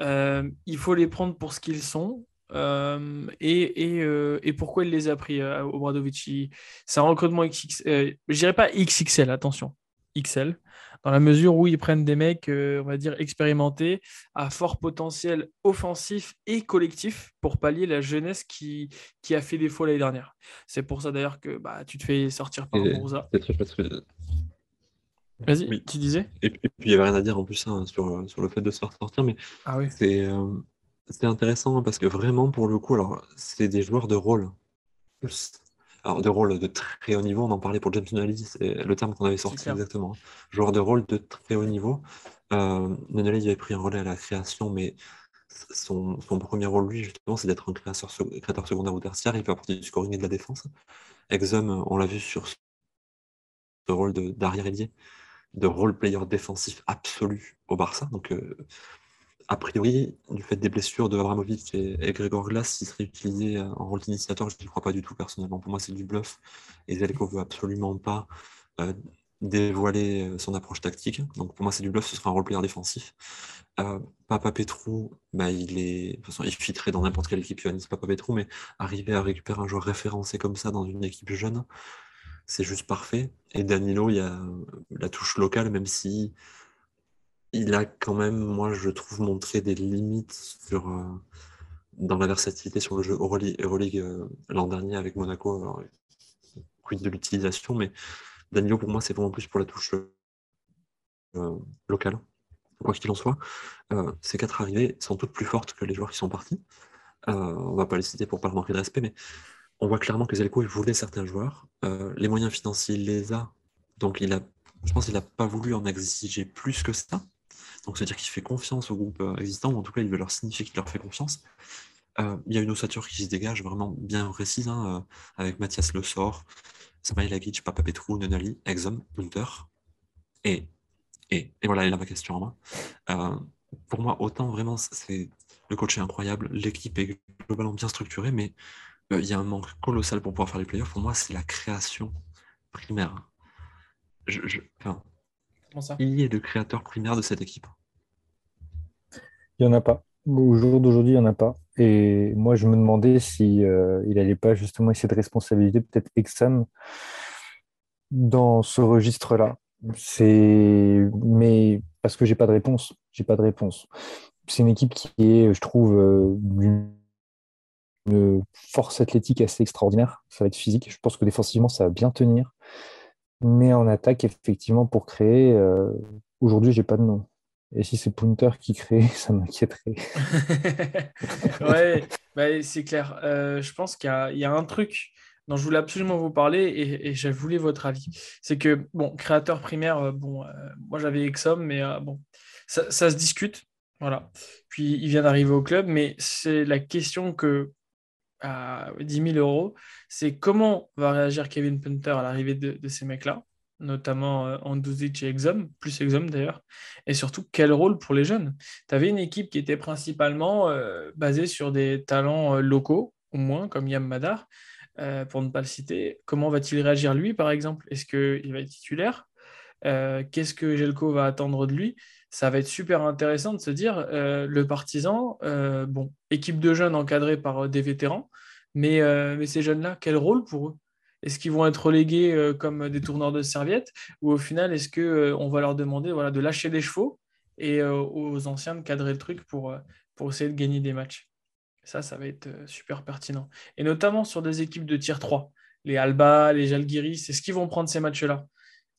Euh, il faut les prendre pour ce qu'ils sont. Euh, et, et, euh, et pourquoi il les a pris, euh, Obradovic? C'est un recrutement X X L. Euh, je dirais pas X X L, attention, X L, dans la mesure où ils prennent des mecs, euh, on va dire, expérimentés, à fort potentiel offensif et collectif pour pallier la jeunesse qui, qui a fait défaut l'année dernière. C'est pour ça d'ailleurs que bah, tu te fais sortir par Brouza. Vas-y, oui. Tu disais. Et puis il n'y avait rien à dire en plus hein, sur, sur le fait de se faire sortir, mais ah, oui. c'est, euh, c'est intéressant parce que vraiment pour le coup, alors c'est des joueurs de rôle. Alors, de rôle de très haut niveau, on en parlait pour James Nunnally, c'est le terme qu'on avait sorti exactement. Joueur de rôle de très haut niveau. Euh, Nunnally avait pris un relais à la création, mais son, son premier rôle, lui, justement, c'est d'être un créateur, créateur secondaire ou tertiaire. Il peut apporter du scoring et de la défense. Exum, on l'a vu sur ce rôle de, d'arrière-ailier, de role-player défensif absolu au Barça. Donc, euh, a priori, du fait des blessures de Abramovic et, et Gregor Glass, il serait utilisé en rôle d'initiateur. Je ne crois pas du tout personnellement. Pour moi, c'est du bluff. Et Zelko ne veut absolument pas euh, dévoiler son approche tactique. Donc pour moi, c'est du bluff. Ce sera un role-player défensif. Euh, Papa Petrou, bah, il est... de toute façon, il fitterait dans n'importe quelle équipe, Ioannis Papa Petrou, mais arriver à récupérer un joueur référencé comme ça dans une équipe jeune, c'est juste parfait. Et Danilo, il y a la touche locale, même si... il a quand même, moi, je trouve, montré des limites sur, euh, dans la versatilité sur le jeu Euroleague, Euroleague euh, l'an dernier avec Monaco. Alors, quid de l'utilisation, mais Danilo, pour moi, c'est vraiment plus pour la touche euh, locale. Quoi qu'il en soit, euh, ces quatre arrivées sont toutes plus fortes que les joueurs qui sont partis. Euh, on ne va pas les citer pour ne pas manquer de respect, mais on voit clairement que Zelko, il voulait certains joueurs. Euh, les moyens financiers, il les a. Donc, il a, je pense qu'il n'a pas voulu en exiger plus que ça. Donc, c'est-à-dire qu'il fait confiance au groupe existant, ou en tout cas, il veut leur signifier qu'il leur fait confiance. Euh, il y a une ossature qui se dégage vraiment bien précise, hein, euh, avec Mathias Le Sort, Samaïl Agic, Papa Petrou, Nunnally, Exum, Hunter. Et, et, et voilà, elle a ma question en main. Euh, pour moi, autant vraiment, c'est, le coach est incroyable, l'équipe est globalement bien structurée, mais euh, il y a un manque colossal pour pouvoir faire les playoffs. Pour moi, c'est la création primaire. Je, je, enfin, Ça. Qui est le créateur primaire de cette équipe? Il n'y en a pas. Au jour d'aujourd'hui, il n'y en a pas. Et moi, je me demandais si euh, il n'allait pas justement essayer de responsabiliser peut-être Exum dans ce registre-là. C'est... Mais parce que je n'ai pas de réponse. J'ai pas de réponse. C'est une équipe qui est, je trouve, euh, d'une une force athlétique assez extraordinaire. Ça va être physique. Je pense que défensivement, ça va bien tenir. Mais en attaque, effectivement, pour créer, euh, aujourd'hui, j'ai pas de nom. Et si c'est Punter qui crée, ça m'inquiéterait. Ouais, bah, c'est clair. Euh, je pense qu'il y a, il y a un truc dont je voulais absolument vous parler et, et je voulais votre avis. C'est que, bon, créateur primaire, bon, euh, moi j'avais Exum, mais euh, bon, ça, ça se discute. Voilà. Puis il vient d'arriver au club, mais c'est la question que. À dix mille euros, c'est comment va réagir Kevin Punter à l'arrivée de, de ces mecs-là, notamment euh, Anduzic et Exum, plus Exum d'ailleurs, et surtout quel rôle pour les jeunes. Tu avais une équipe qui était principalement euh, basée sur des talents euh, locaux, au moins, comme Yam Madar, euh, pour ne pas le citer. Comment va-t-il réagir lui, par exemple? Est-ce qu'il va être titulaire? Euh, qu'est-ce que Jelko va attendre de lui? Ça va être super intéressant de se dire euh, le Partizan, euh, bon, équipe de jeunes encadrée par euh, des vétérans, mais, euh, mais ces jeunes-là, quel rôle pour eux? Est-ce qu'ils vont être relégués euh, comme des tourneurs de serviettes, ou au final, est-ce qu'on euh, va leur demander voilà, de lâcher les chevaux et euh, aux anciens de cadrer le truc pour, euh, pour essayer de gagner des matchs? Ça, ça va être euh, super pertinent. Et notamment sur des équipes de tier trois, les Alba, les Jalgiris, est-ce qu'ils vont prendre ces matchs-là?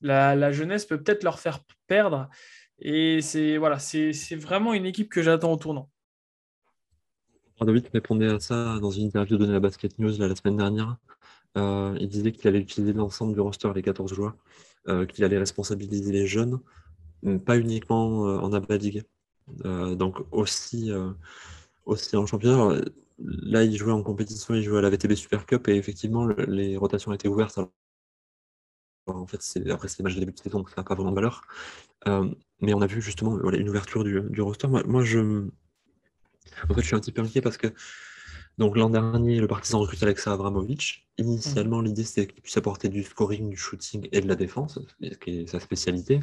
La, la jeunesse peut peut-être leur faire perdre. Et c'est, voilà, c'est, c'est vraiment une équipe que j'attends au tournant. David répondait à ça dans une interview donnée à Basket News là, la semaine dernière. Euh, il disait qu'il allait utiliser l'ensemble du roster, les quatorze joueurs, euh, qu'il allait responsabiliser les jeunes, pas uniquement euh, en A B A League. Euh, donc aussi, euh, aussi en championnat. Là, il jouait en compétition, il jouait à la V T B Super Cup et effectivement, le, les rotations étaient ouvertes. Alors, en fait, c'est, après, c'est les matchs de début de saison, donc ça n'a pas vraiment de valeur. Euh, mais on a vu justement voilà, une ouverture du, du roster. Moi, moi je... En fait, je suis un petit peu inquiet parce que donc, l'an dernier, le Partizan recrute Alexa Abramovic. Initialement, l'idée, c'était qu'il puisse apporter du scoring, du shooting et de la défense, ce qui est sa spécialité.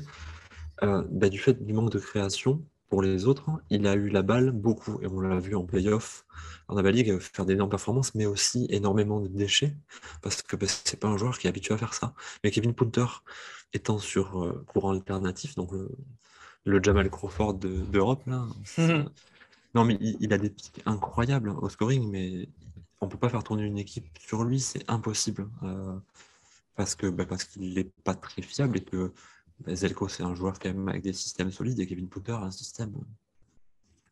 Euh, bah, du fait du manque de création, pour les autres, il a eu la balle beaucoup, et on l'a vu en play-off, en Ava League, faire d'énormes performances, mais aussi énormément de déchets, parce que bah, c'est pas un joueur qui est habitué à faire ça. Mais Kevin Punter étant sur euh, courant alternatif, donc le, le Jamal Crawford de, d'Europe, là, mm-hmm. non mais il, il a des pics incroyables hein, au scoring, mais on peut pas faire tourner une équipe sur lui, c'est impossible, euh, parce que bah, parce qu'il est pas très fiable et que Zelko, c'est un joueur quand même avec des systèmes solides, et Kevin Punter a un système. Il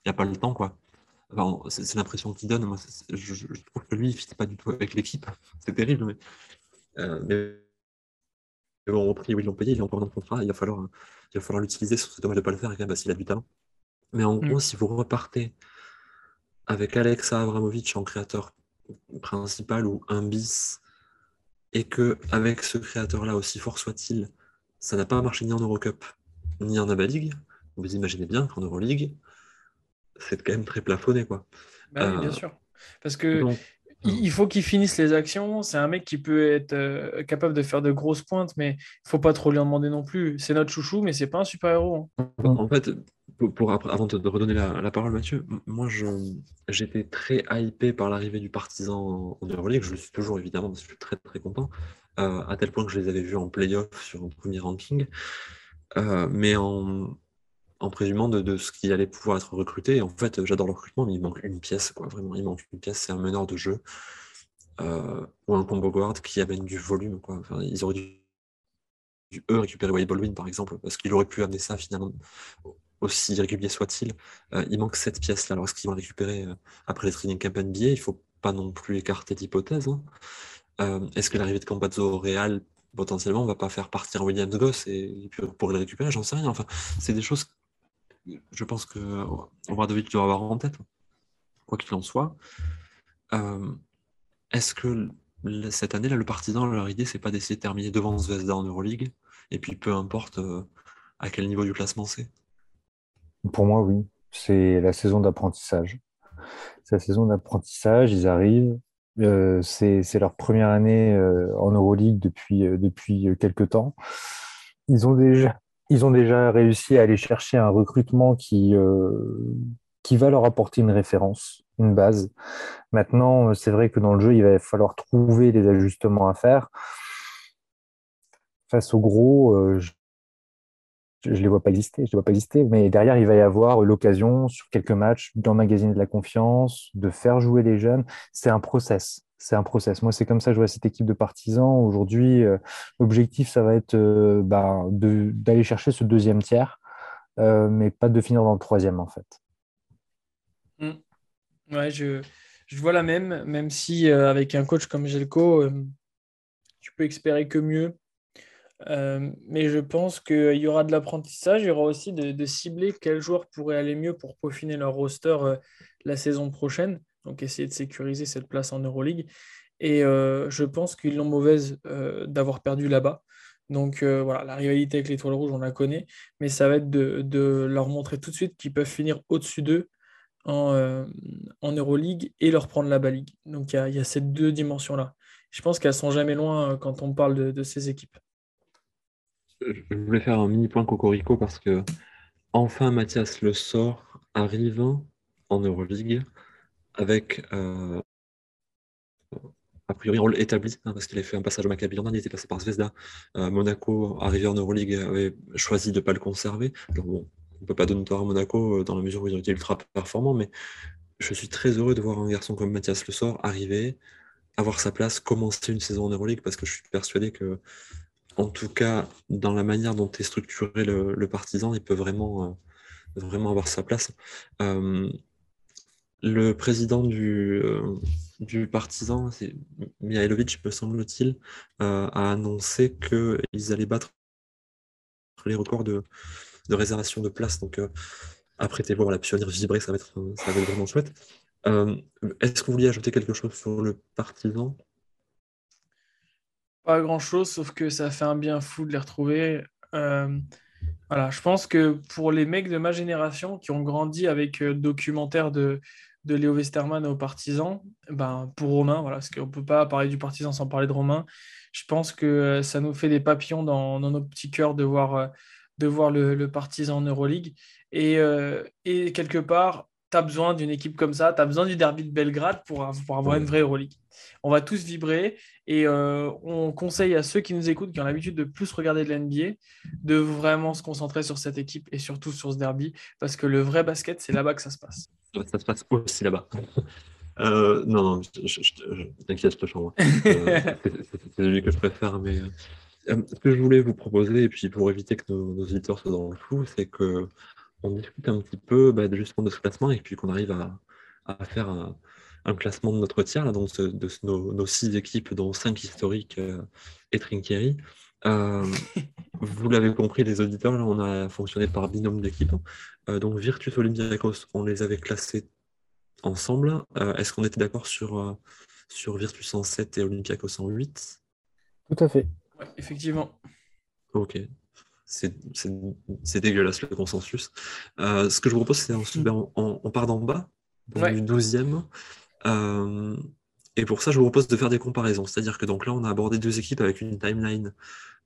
n'y a pas le temps, quoi. Enfin, c'est, c'est l'impression qu'il donne. Moi, c'est, c'est, je, je trouve que lui, il ne fit pas du tout avec l'équipe. C'est terrible, mais. Euh, mais... mais bon, au prix où ils l'ont payé, il est encore dans le contrat. Il va falloir, il va falloir l'utiliser. C'est dommage de ne pas le faire, quand même, parce qu'il a du talent. Mais en mmh. gros, si vous repartez avec Alexa Abramovic en créateur principal ou un bis, et qu'avec ce créateur-là, aussi fort soit-il, ça n'a pas marché ni en Eurocup, ni en Aba League. Vous imaginez bien qu'en Euroleague, c'est quand même très plafonné, quoi. Bah oui, euh... bien sûr. Parce que donc, il faut qu'il finisse les actions. C'est un mec qui peut être euh, capable de faire de grosses pointes, mais il ne faut pas trop lui en demander non plus. C'est notre chouchou, mais ce n'est pas un super-héros. Hein. En fait, pour, pour, avant de redonner la, la parole, Mathieu, moi, je, j'étais très hypé par l'arrivée du Partizan en Euroleague. Je le suis toujours, évidemment, parce que je suis très, très content. Euh, à tel point que je les avais vus en play-off sur un premier ranking, euh, mais en, en présumant de, de ce qui allait pouvoir être recruté. Et en fait, j'adore le recrutement, mais il manque une pièce, quoi. Vraiment, il manque une pièce, c'est un meneur de jeu euh, ou un combo guard qui amène du volume, quoi. Enfin, ils auraient dû, dû eux récupérer Wade Baldwin, par exemple, parce qu'il aurait pu amener ça finalement, aussi irrégulier soit-il. Euh, il manque cette pièce-là. Alors, est-ce qu'ils vont récupérer euh, après les training camp N B A? Il ne faut pas non plus écarter d'hypothèse, hein. Euh, est-ce que l'arrivée de Campazzo au Real, potentiellement, ne va pas faire partir Williams Goss et, et pour le récupérer? J'en sais rien. Enfin, c'est des choses que je pense que Obradovic doit avoir en tête, quoi qu'il en soit. Euh, est-ce que cette année-là, le Partizan, leur idée, c'est pas d'essayer de terminer devant Zvezda en Euroleague? Et puis peu importe euh, à quel niveau du classement c'est. Pour moi, oui. C'est la saison d'apprentissage. C'est la saison d'apprentissage, ils arrivent. Euh, c'est, c'est leur première année euh, en Euroleague depuis, euh, depuis quelques temps. Ils ont, déjà, ils ont déjà réussi à aller chercher un recrutement qui, euh, qui va leur apporter une référence, une base. Maintenant, c'est vrai que dans le jeu, il va falloir trouver des ajustements à faire. Face au gros, euh, je ne les vois pas exister, je les vois pas exister, mais derrière, il va y avoir l'occasion, sur quelques matchs, d'emmagasiner de la confiance, de faire jouer les jeunes. C'est un process. C'est un process. Moi, c'est comme ça que je vois cette équipe de Partisans. Aujourd'hui, euh, l'objectif, ça va être euh, bah, de, d'aller chercher ce deuxième tiers, euh, mais pas de finir dans le troisième, en fait. Mmh. Ouais, je, je vois la même, même si euh, avec un coach comme Jelko, euh, tu peux espérer que mieux. Euh, mais je pense qu'il y aura de l'apprentissage, il y aura aussi de, de cibler quels joueurs pourraient aller mieux pour peaufiner leur roster euh, la saison prochaine, donc essayer de sécuriser cette place en Euroleague, et euh, je pense qu'ils l'ont mauvaise euh, d'avoir perdu là-bas, donc euh, voilà, la rivalité avec l'Étoile Rouge on la connaît, mais ça va être de, de leur montrer tout de suite qu'ils peuvent finir au-dessus d'eux en, euh, en Euroleague et leur prendre la baligue, donc il y, y a ces deux dimensions-là, je pense qu'elles sont jamais loin quand on parle de, de ces équipes. Je voulais faire un mini point cocorico parce que enfin Mathias Le Sort arrive en Euroleague avec euh, a priori un rôle établi hein, parce qu'il a fait un passage au Maccabi Tel Aviv, il était passé par Zvezda, euh, Monaco arrivé en Euroleague avait choisi de ne pas le conserver. Alors bon, on ne peut pas donner tort à Monaco dans la mesure où ils ont été ultra performants, mais je suis très heureux de voir un garçon comme Mathias Le Sort arriver, avoir sa place, commencer une saison en Euroleague, parce que je suis persuadé que en tout cas, dans la manière dont est structuré le, le Partizan, il peut vraiment, euh, vraiment avoir sa place. Euh, le président du, euh, du Partizan, c'est Mihailovic, me semble-t-il, euh, a annoncé qu'ils allaient battre les records de, de réservation de places. Donc, euh, apprêtez-vous à la pionnière vibrer, ça va être, ça va être vraiment chouette. Euh, est-ce que vous vouliez ajouter quelque chose sur le Partizan ? Pas grand-chose, sauf que ça fait un bien fou de les retrouver. Euh, voilà, je pense que pour les mecs de ma génération qui ont grandi avec euh, documentaire de, de Léo Westerman aux Partisans, ben, pour Romain, voilà, parce qu'on ne peut pas parler du Partisan sans parler de Romain, je pense que euh, ça nous fait des papillons dans, dans nos petits cœurs de voir euh, de voir le, le Partizan en Euroleague. Et, euh, et quelque part, tu as besoin d'une équipe comme ça, tu as besoin du derby de Belgrade pour, pour avoir une vraie Euroleague. On va tous vibrer et euh, on conseille à ceux qui nous écoutent, qui ont l'habitude de plus regarder de la N B A, de vraiment se concentrer sur cette équipe et surtout sur ce derby, parce que le vrai basket, c'est là-bas que ça se passe. Ça se passe aussi là-bas. Euh, non, non, je, je, je, je, t'inquiète, je te chante. Euh, c'est, c'est, c'est celui que je préfère, mais euh, ce que je voulais vous proposer, et puis pour éviter que nos, nos auditeurs soient dans le flou, c'est qu'on discute un petit peu bah, justement de ce classement, et puis qu'on arrive à, à faire un, un classement de notre tiers, là, donc ce, de ce, nos, nos six équipes, dont cinq historiques euh, et Trinkieri. Euh, vous l'avez compris, les auditeurs, là, on a fonctionné par binôme d'équipes. Euh, donc Virtus Olympiakos, on les avait classés ensemble. Euh, est-ce qu'on était d'accord sur, euh, sur Virtus en sept et Olympiakos en huit ? Tout à fait. Ouais, effectivement. Ok. C'est, c'est, c'est dégueulasse le consensus. Euh, ce que je vous propose, c'est ensuite, ben, on, on part d'en bas, donc ouais. Du douzième. Euh, et pour ça, je vous propose de faire des comparaisons. C'est-à-dire que donc là, on a abordé deux équipes avec une timeline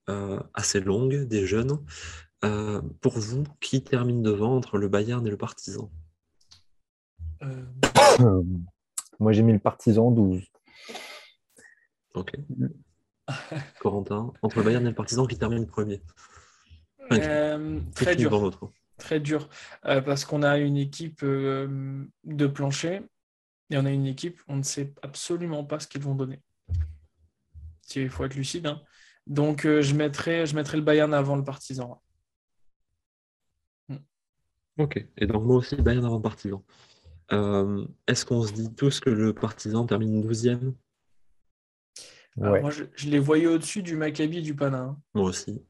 euh, assez longue, des jeunes. Euh, pour vous, qui termine devant entre le Bayern et le Partizan ? Euh... Euh, moi j'ai mis le Partizan douze. Ok. Corentin, entre le Bayern et le Partizan, qui termine premier. Enfin, euh, très, dur. Dans l'autre. très dur. Très euh, dur. Parce qu'on a une équipe euh, de plancher et on a une équipe, on ne sait absolument pas ce qu'ils vont donner. Il faut être lucide. Hein. Donc euh, je mettrai je mettrai le Bayern avant le Partizan. Hmm. Ok. Et donc moi aussi, Bayern avant le Partizan. Euh, est-ce qu'on se dit tous que le Partizan termine douzième ? Ouais. Moi, je, je les voyais au-dessus du Maccabi et du Pana. Hein. Moi aussi.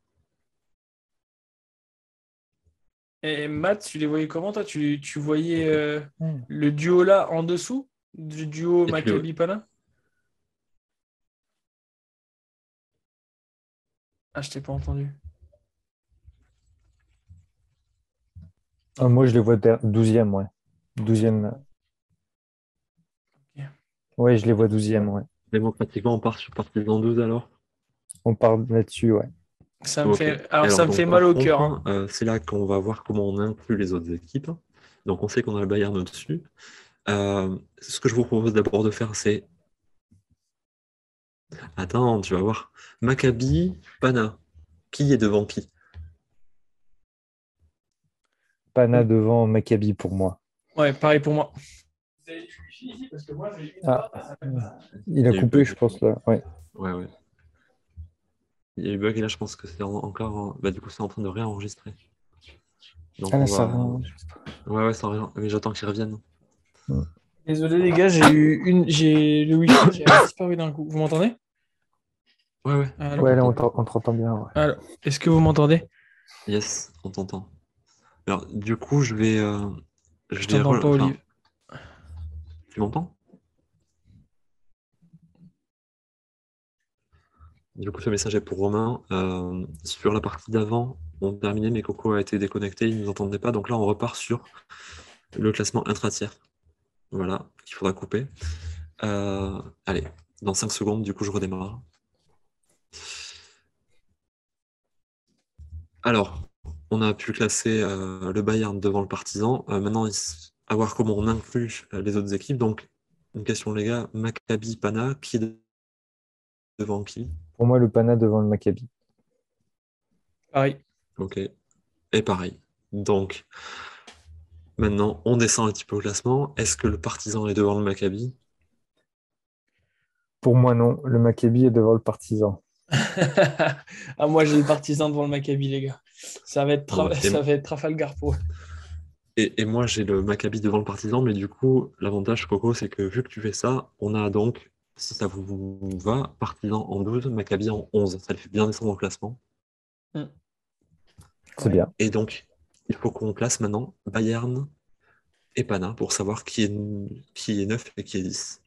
Et Matt, tu les voyais comment, toi ? Tu, tu voyais euh, mmh. le duo là en dessous du duo Maccabi-Pana ? Ah, je t'ai pas entendu. Ah, moi, je les vois douzième, ouais. douzième. Okay. Ouais, je les vois douzième, ouais. Démocratiquement, on part sur Partizan douze alors ? On part là-dessus, ouais. Ça me okay. fait... Alors, alors, ça me donc, fait mal au cœur. Hein. Euh, c'est là qu'on va voir comment on inclut les autres équipes. Donc, on sait qu'on a le Bayern au-dessus. Euh, ce que je vous propose d'abord de faire, c'est... Attends, tu vas voir. Maccabi, Pana. Qui est devant qui ? Pana devant Maccabi pour moi. Ouais, pareil pour moi. Ah, il a, il a coupé, je pense, là. Ouais. ouais, ouais. Il y a eu bug, et là, je pense que c'est encore... En... Bah, du coup, c'est en train de réenregistrer. Donc, ah, là, va... ça réenregistre. Ouais, ouais, ça réenregistre. Mais j'attends qu'ils reviennent. Ouais. Désolé, les gars, j'ai eu une... J'ai le Wi-Fi qui a disparu d'un coup. Vous m'entendez ? Ouais, ouais. Alors, ouais, là, on t'entend bien. Ouais. Alors, est-ce que vous m'entendez ? Yes, on t'entend. Alors, du coup, je vais... Euh... Je, je t'entends pas, Olive. Enfin, tu m'entends ? Du coup, ce message est pour Romain. Euh, sur la partie d'avant, on terminait, mais Coco a été déconnecté, il ne nous entendait pas. Donc là, on repart sur le classement intra-tiers. Voilà, qu'il faudra couper. Euh, allez, dans cinq secondes, du coup, je redémarre. Alors... On a pu classer euh, le Bayern devant le Partizan. Euh, maintenant, il... à voir comment on inclut euh, les autres équipes. Donc, une question, les gars. Maccabi, Pana, qui est devant qui ? Pour moi, le Pana devant le Maccabi. Pareil. Ok. Et pareil. Donc, maintenant, on descend un petit peu au classement. Est-ce que le Partizan est devant le Maccabi ? Pour moi, non. Le Maccabi est devant le Partizan. Ah, moi, j'ai le Partizan devant le Maccabi, les gars. Ça va être, tra... ouais, ça va être Trafalgar pour eux. Et, et moi, j'ai le Maccabi devant le Partizan, mais du coup, l'avantage, Coco, c'est que vu que tu fais ça, on a donc, si ça vous va, Partizan en douze, Maccabi en onze. Ça le fait bien descendre au classement. Mm. C'est bien. Et donc, il faut qu'on place maintenant Bayern et Pana pour savoir qui est, qui est neuf et qui est dix.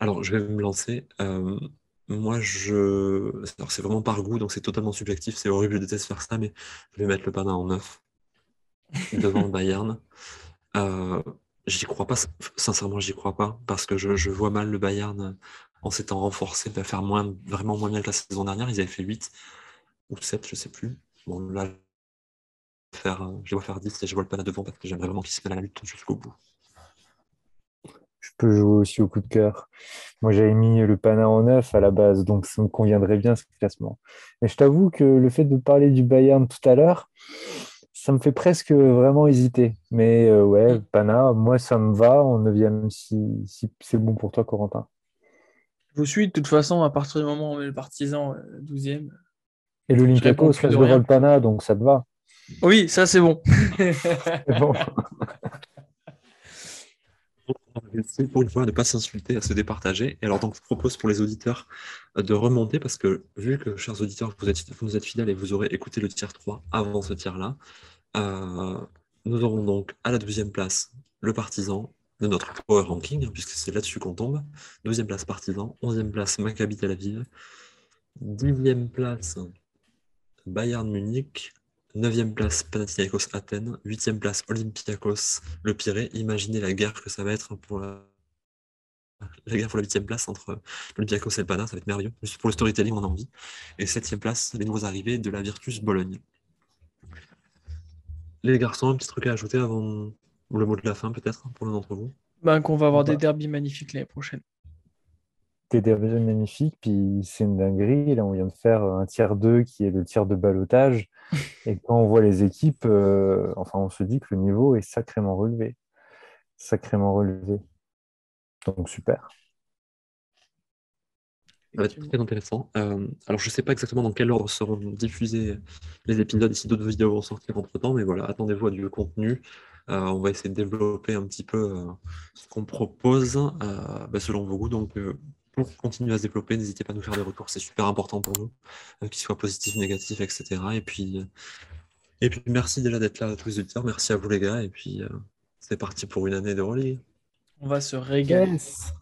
Alors, je vais me lancer. Euh... Moi, je. Alors, c'est vraiment par goût, donc c'est totalement subjectif. C'est horrible, je déteste faire ça, mais je vais mettre le Pana en neuf devant le Bayern. Euh, j'y crois pas, sincèrement, j'y crois pas, parce que je, je vois mal le Bayern en s'étant renforcé, bah, faire moins, vraiment moins bien que la saison dernière. Ils avaient fait huit ou sept, je sais plus. Bon, là, faire, je les vois faire dix et je vois le Pana devant parce que j'aimerais vraiment qu'ils se mènent à la lutte jusqu'au bout. Je peux jouer aussi au coup de cœur. Moi, j'avais mis le Pana en neuf à la base, donc ça me conviendrait bien ce classement. Mais je t'avoue que le fait de parler du Bayern tout à l'heure, ça me fait presque vraiment hésiter. Mais euh, ouais, Pana, moi, ça me va en neuvième si, si c'est bon pour toi, Corentin. Je vous suis, de toute façon, à partir du moment où on met le Partizan douzième. Et l'Olympiakos face devant le Pana, donc ça te va. Oui, ça, c'est bon. C'est bon. C'est pour une fois de ne pas s'insulter, à se départager. Et alors donc je propose pour les auditeurs de remonter parce que vu que, chers auditeurs, vous êtes, vous êtes fidèles et vous aurez écouté le tiers trois avant ce tiers-là, euh, nous aurons donc à la deuxième place le Partizan de notre Power Ranking, puisque c'est là-dessus qu'on tombe. Deuxième place Partizan, onzième place Maccabi Tel Aviv, dixième place Bayern Munich, neuvième place Panathinaikos Athènes, huitième place Olympiakos Le Pirée. Imaginez la guerre que ça va être pour la, la guerre pour la huitième place entre Olympiakos et le Pana, ça va être merveilleux. Juste pour le storytelling, on a envie. Et septième place, les nouveaux arrivés de la Virtus Bologne. Les garçons, un petit truc à ajouter avant le mot de la fin, peut-être, pour l'un d'entre vous. Ben, qu'on va avoir ouais. des derbys magnifiques l'année prochaine. Des derbys magnifiques, puis c'est une dinguerie. Là, on vient de faire un tiers deux qui est le tiers de ballottage. Et quand on voit les équipes, euh, enfin, on se dit que le niveau est sacrément relevé. Sacrément relevé. Donc, super. Ça va être très intéressant. Euh, alors, je ne sais pas exactement dans quel ordre seront diffusés les épisodes. Si d'autres vidéos vont sortir entre-temps, mais voilà, attendez-vous à du contenu. Euh, on va essayer de développer un petit peu euh, ce qu'on propose euh, bah, selon vos goûts. Donc, euh, pour continuer à se développer, n'hésitez pas à nous faire des retours, c'est super important pour nous, euh, qu'ils soient positifs, négatifs, et cetera. Et puis, et puis merci déjà d'être là à tous les auditeurs, merci à vous les gars, et puis euh, c'est parti pour une année de Euroleague. On va se régaler. Yes.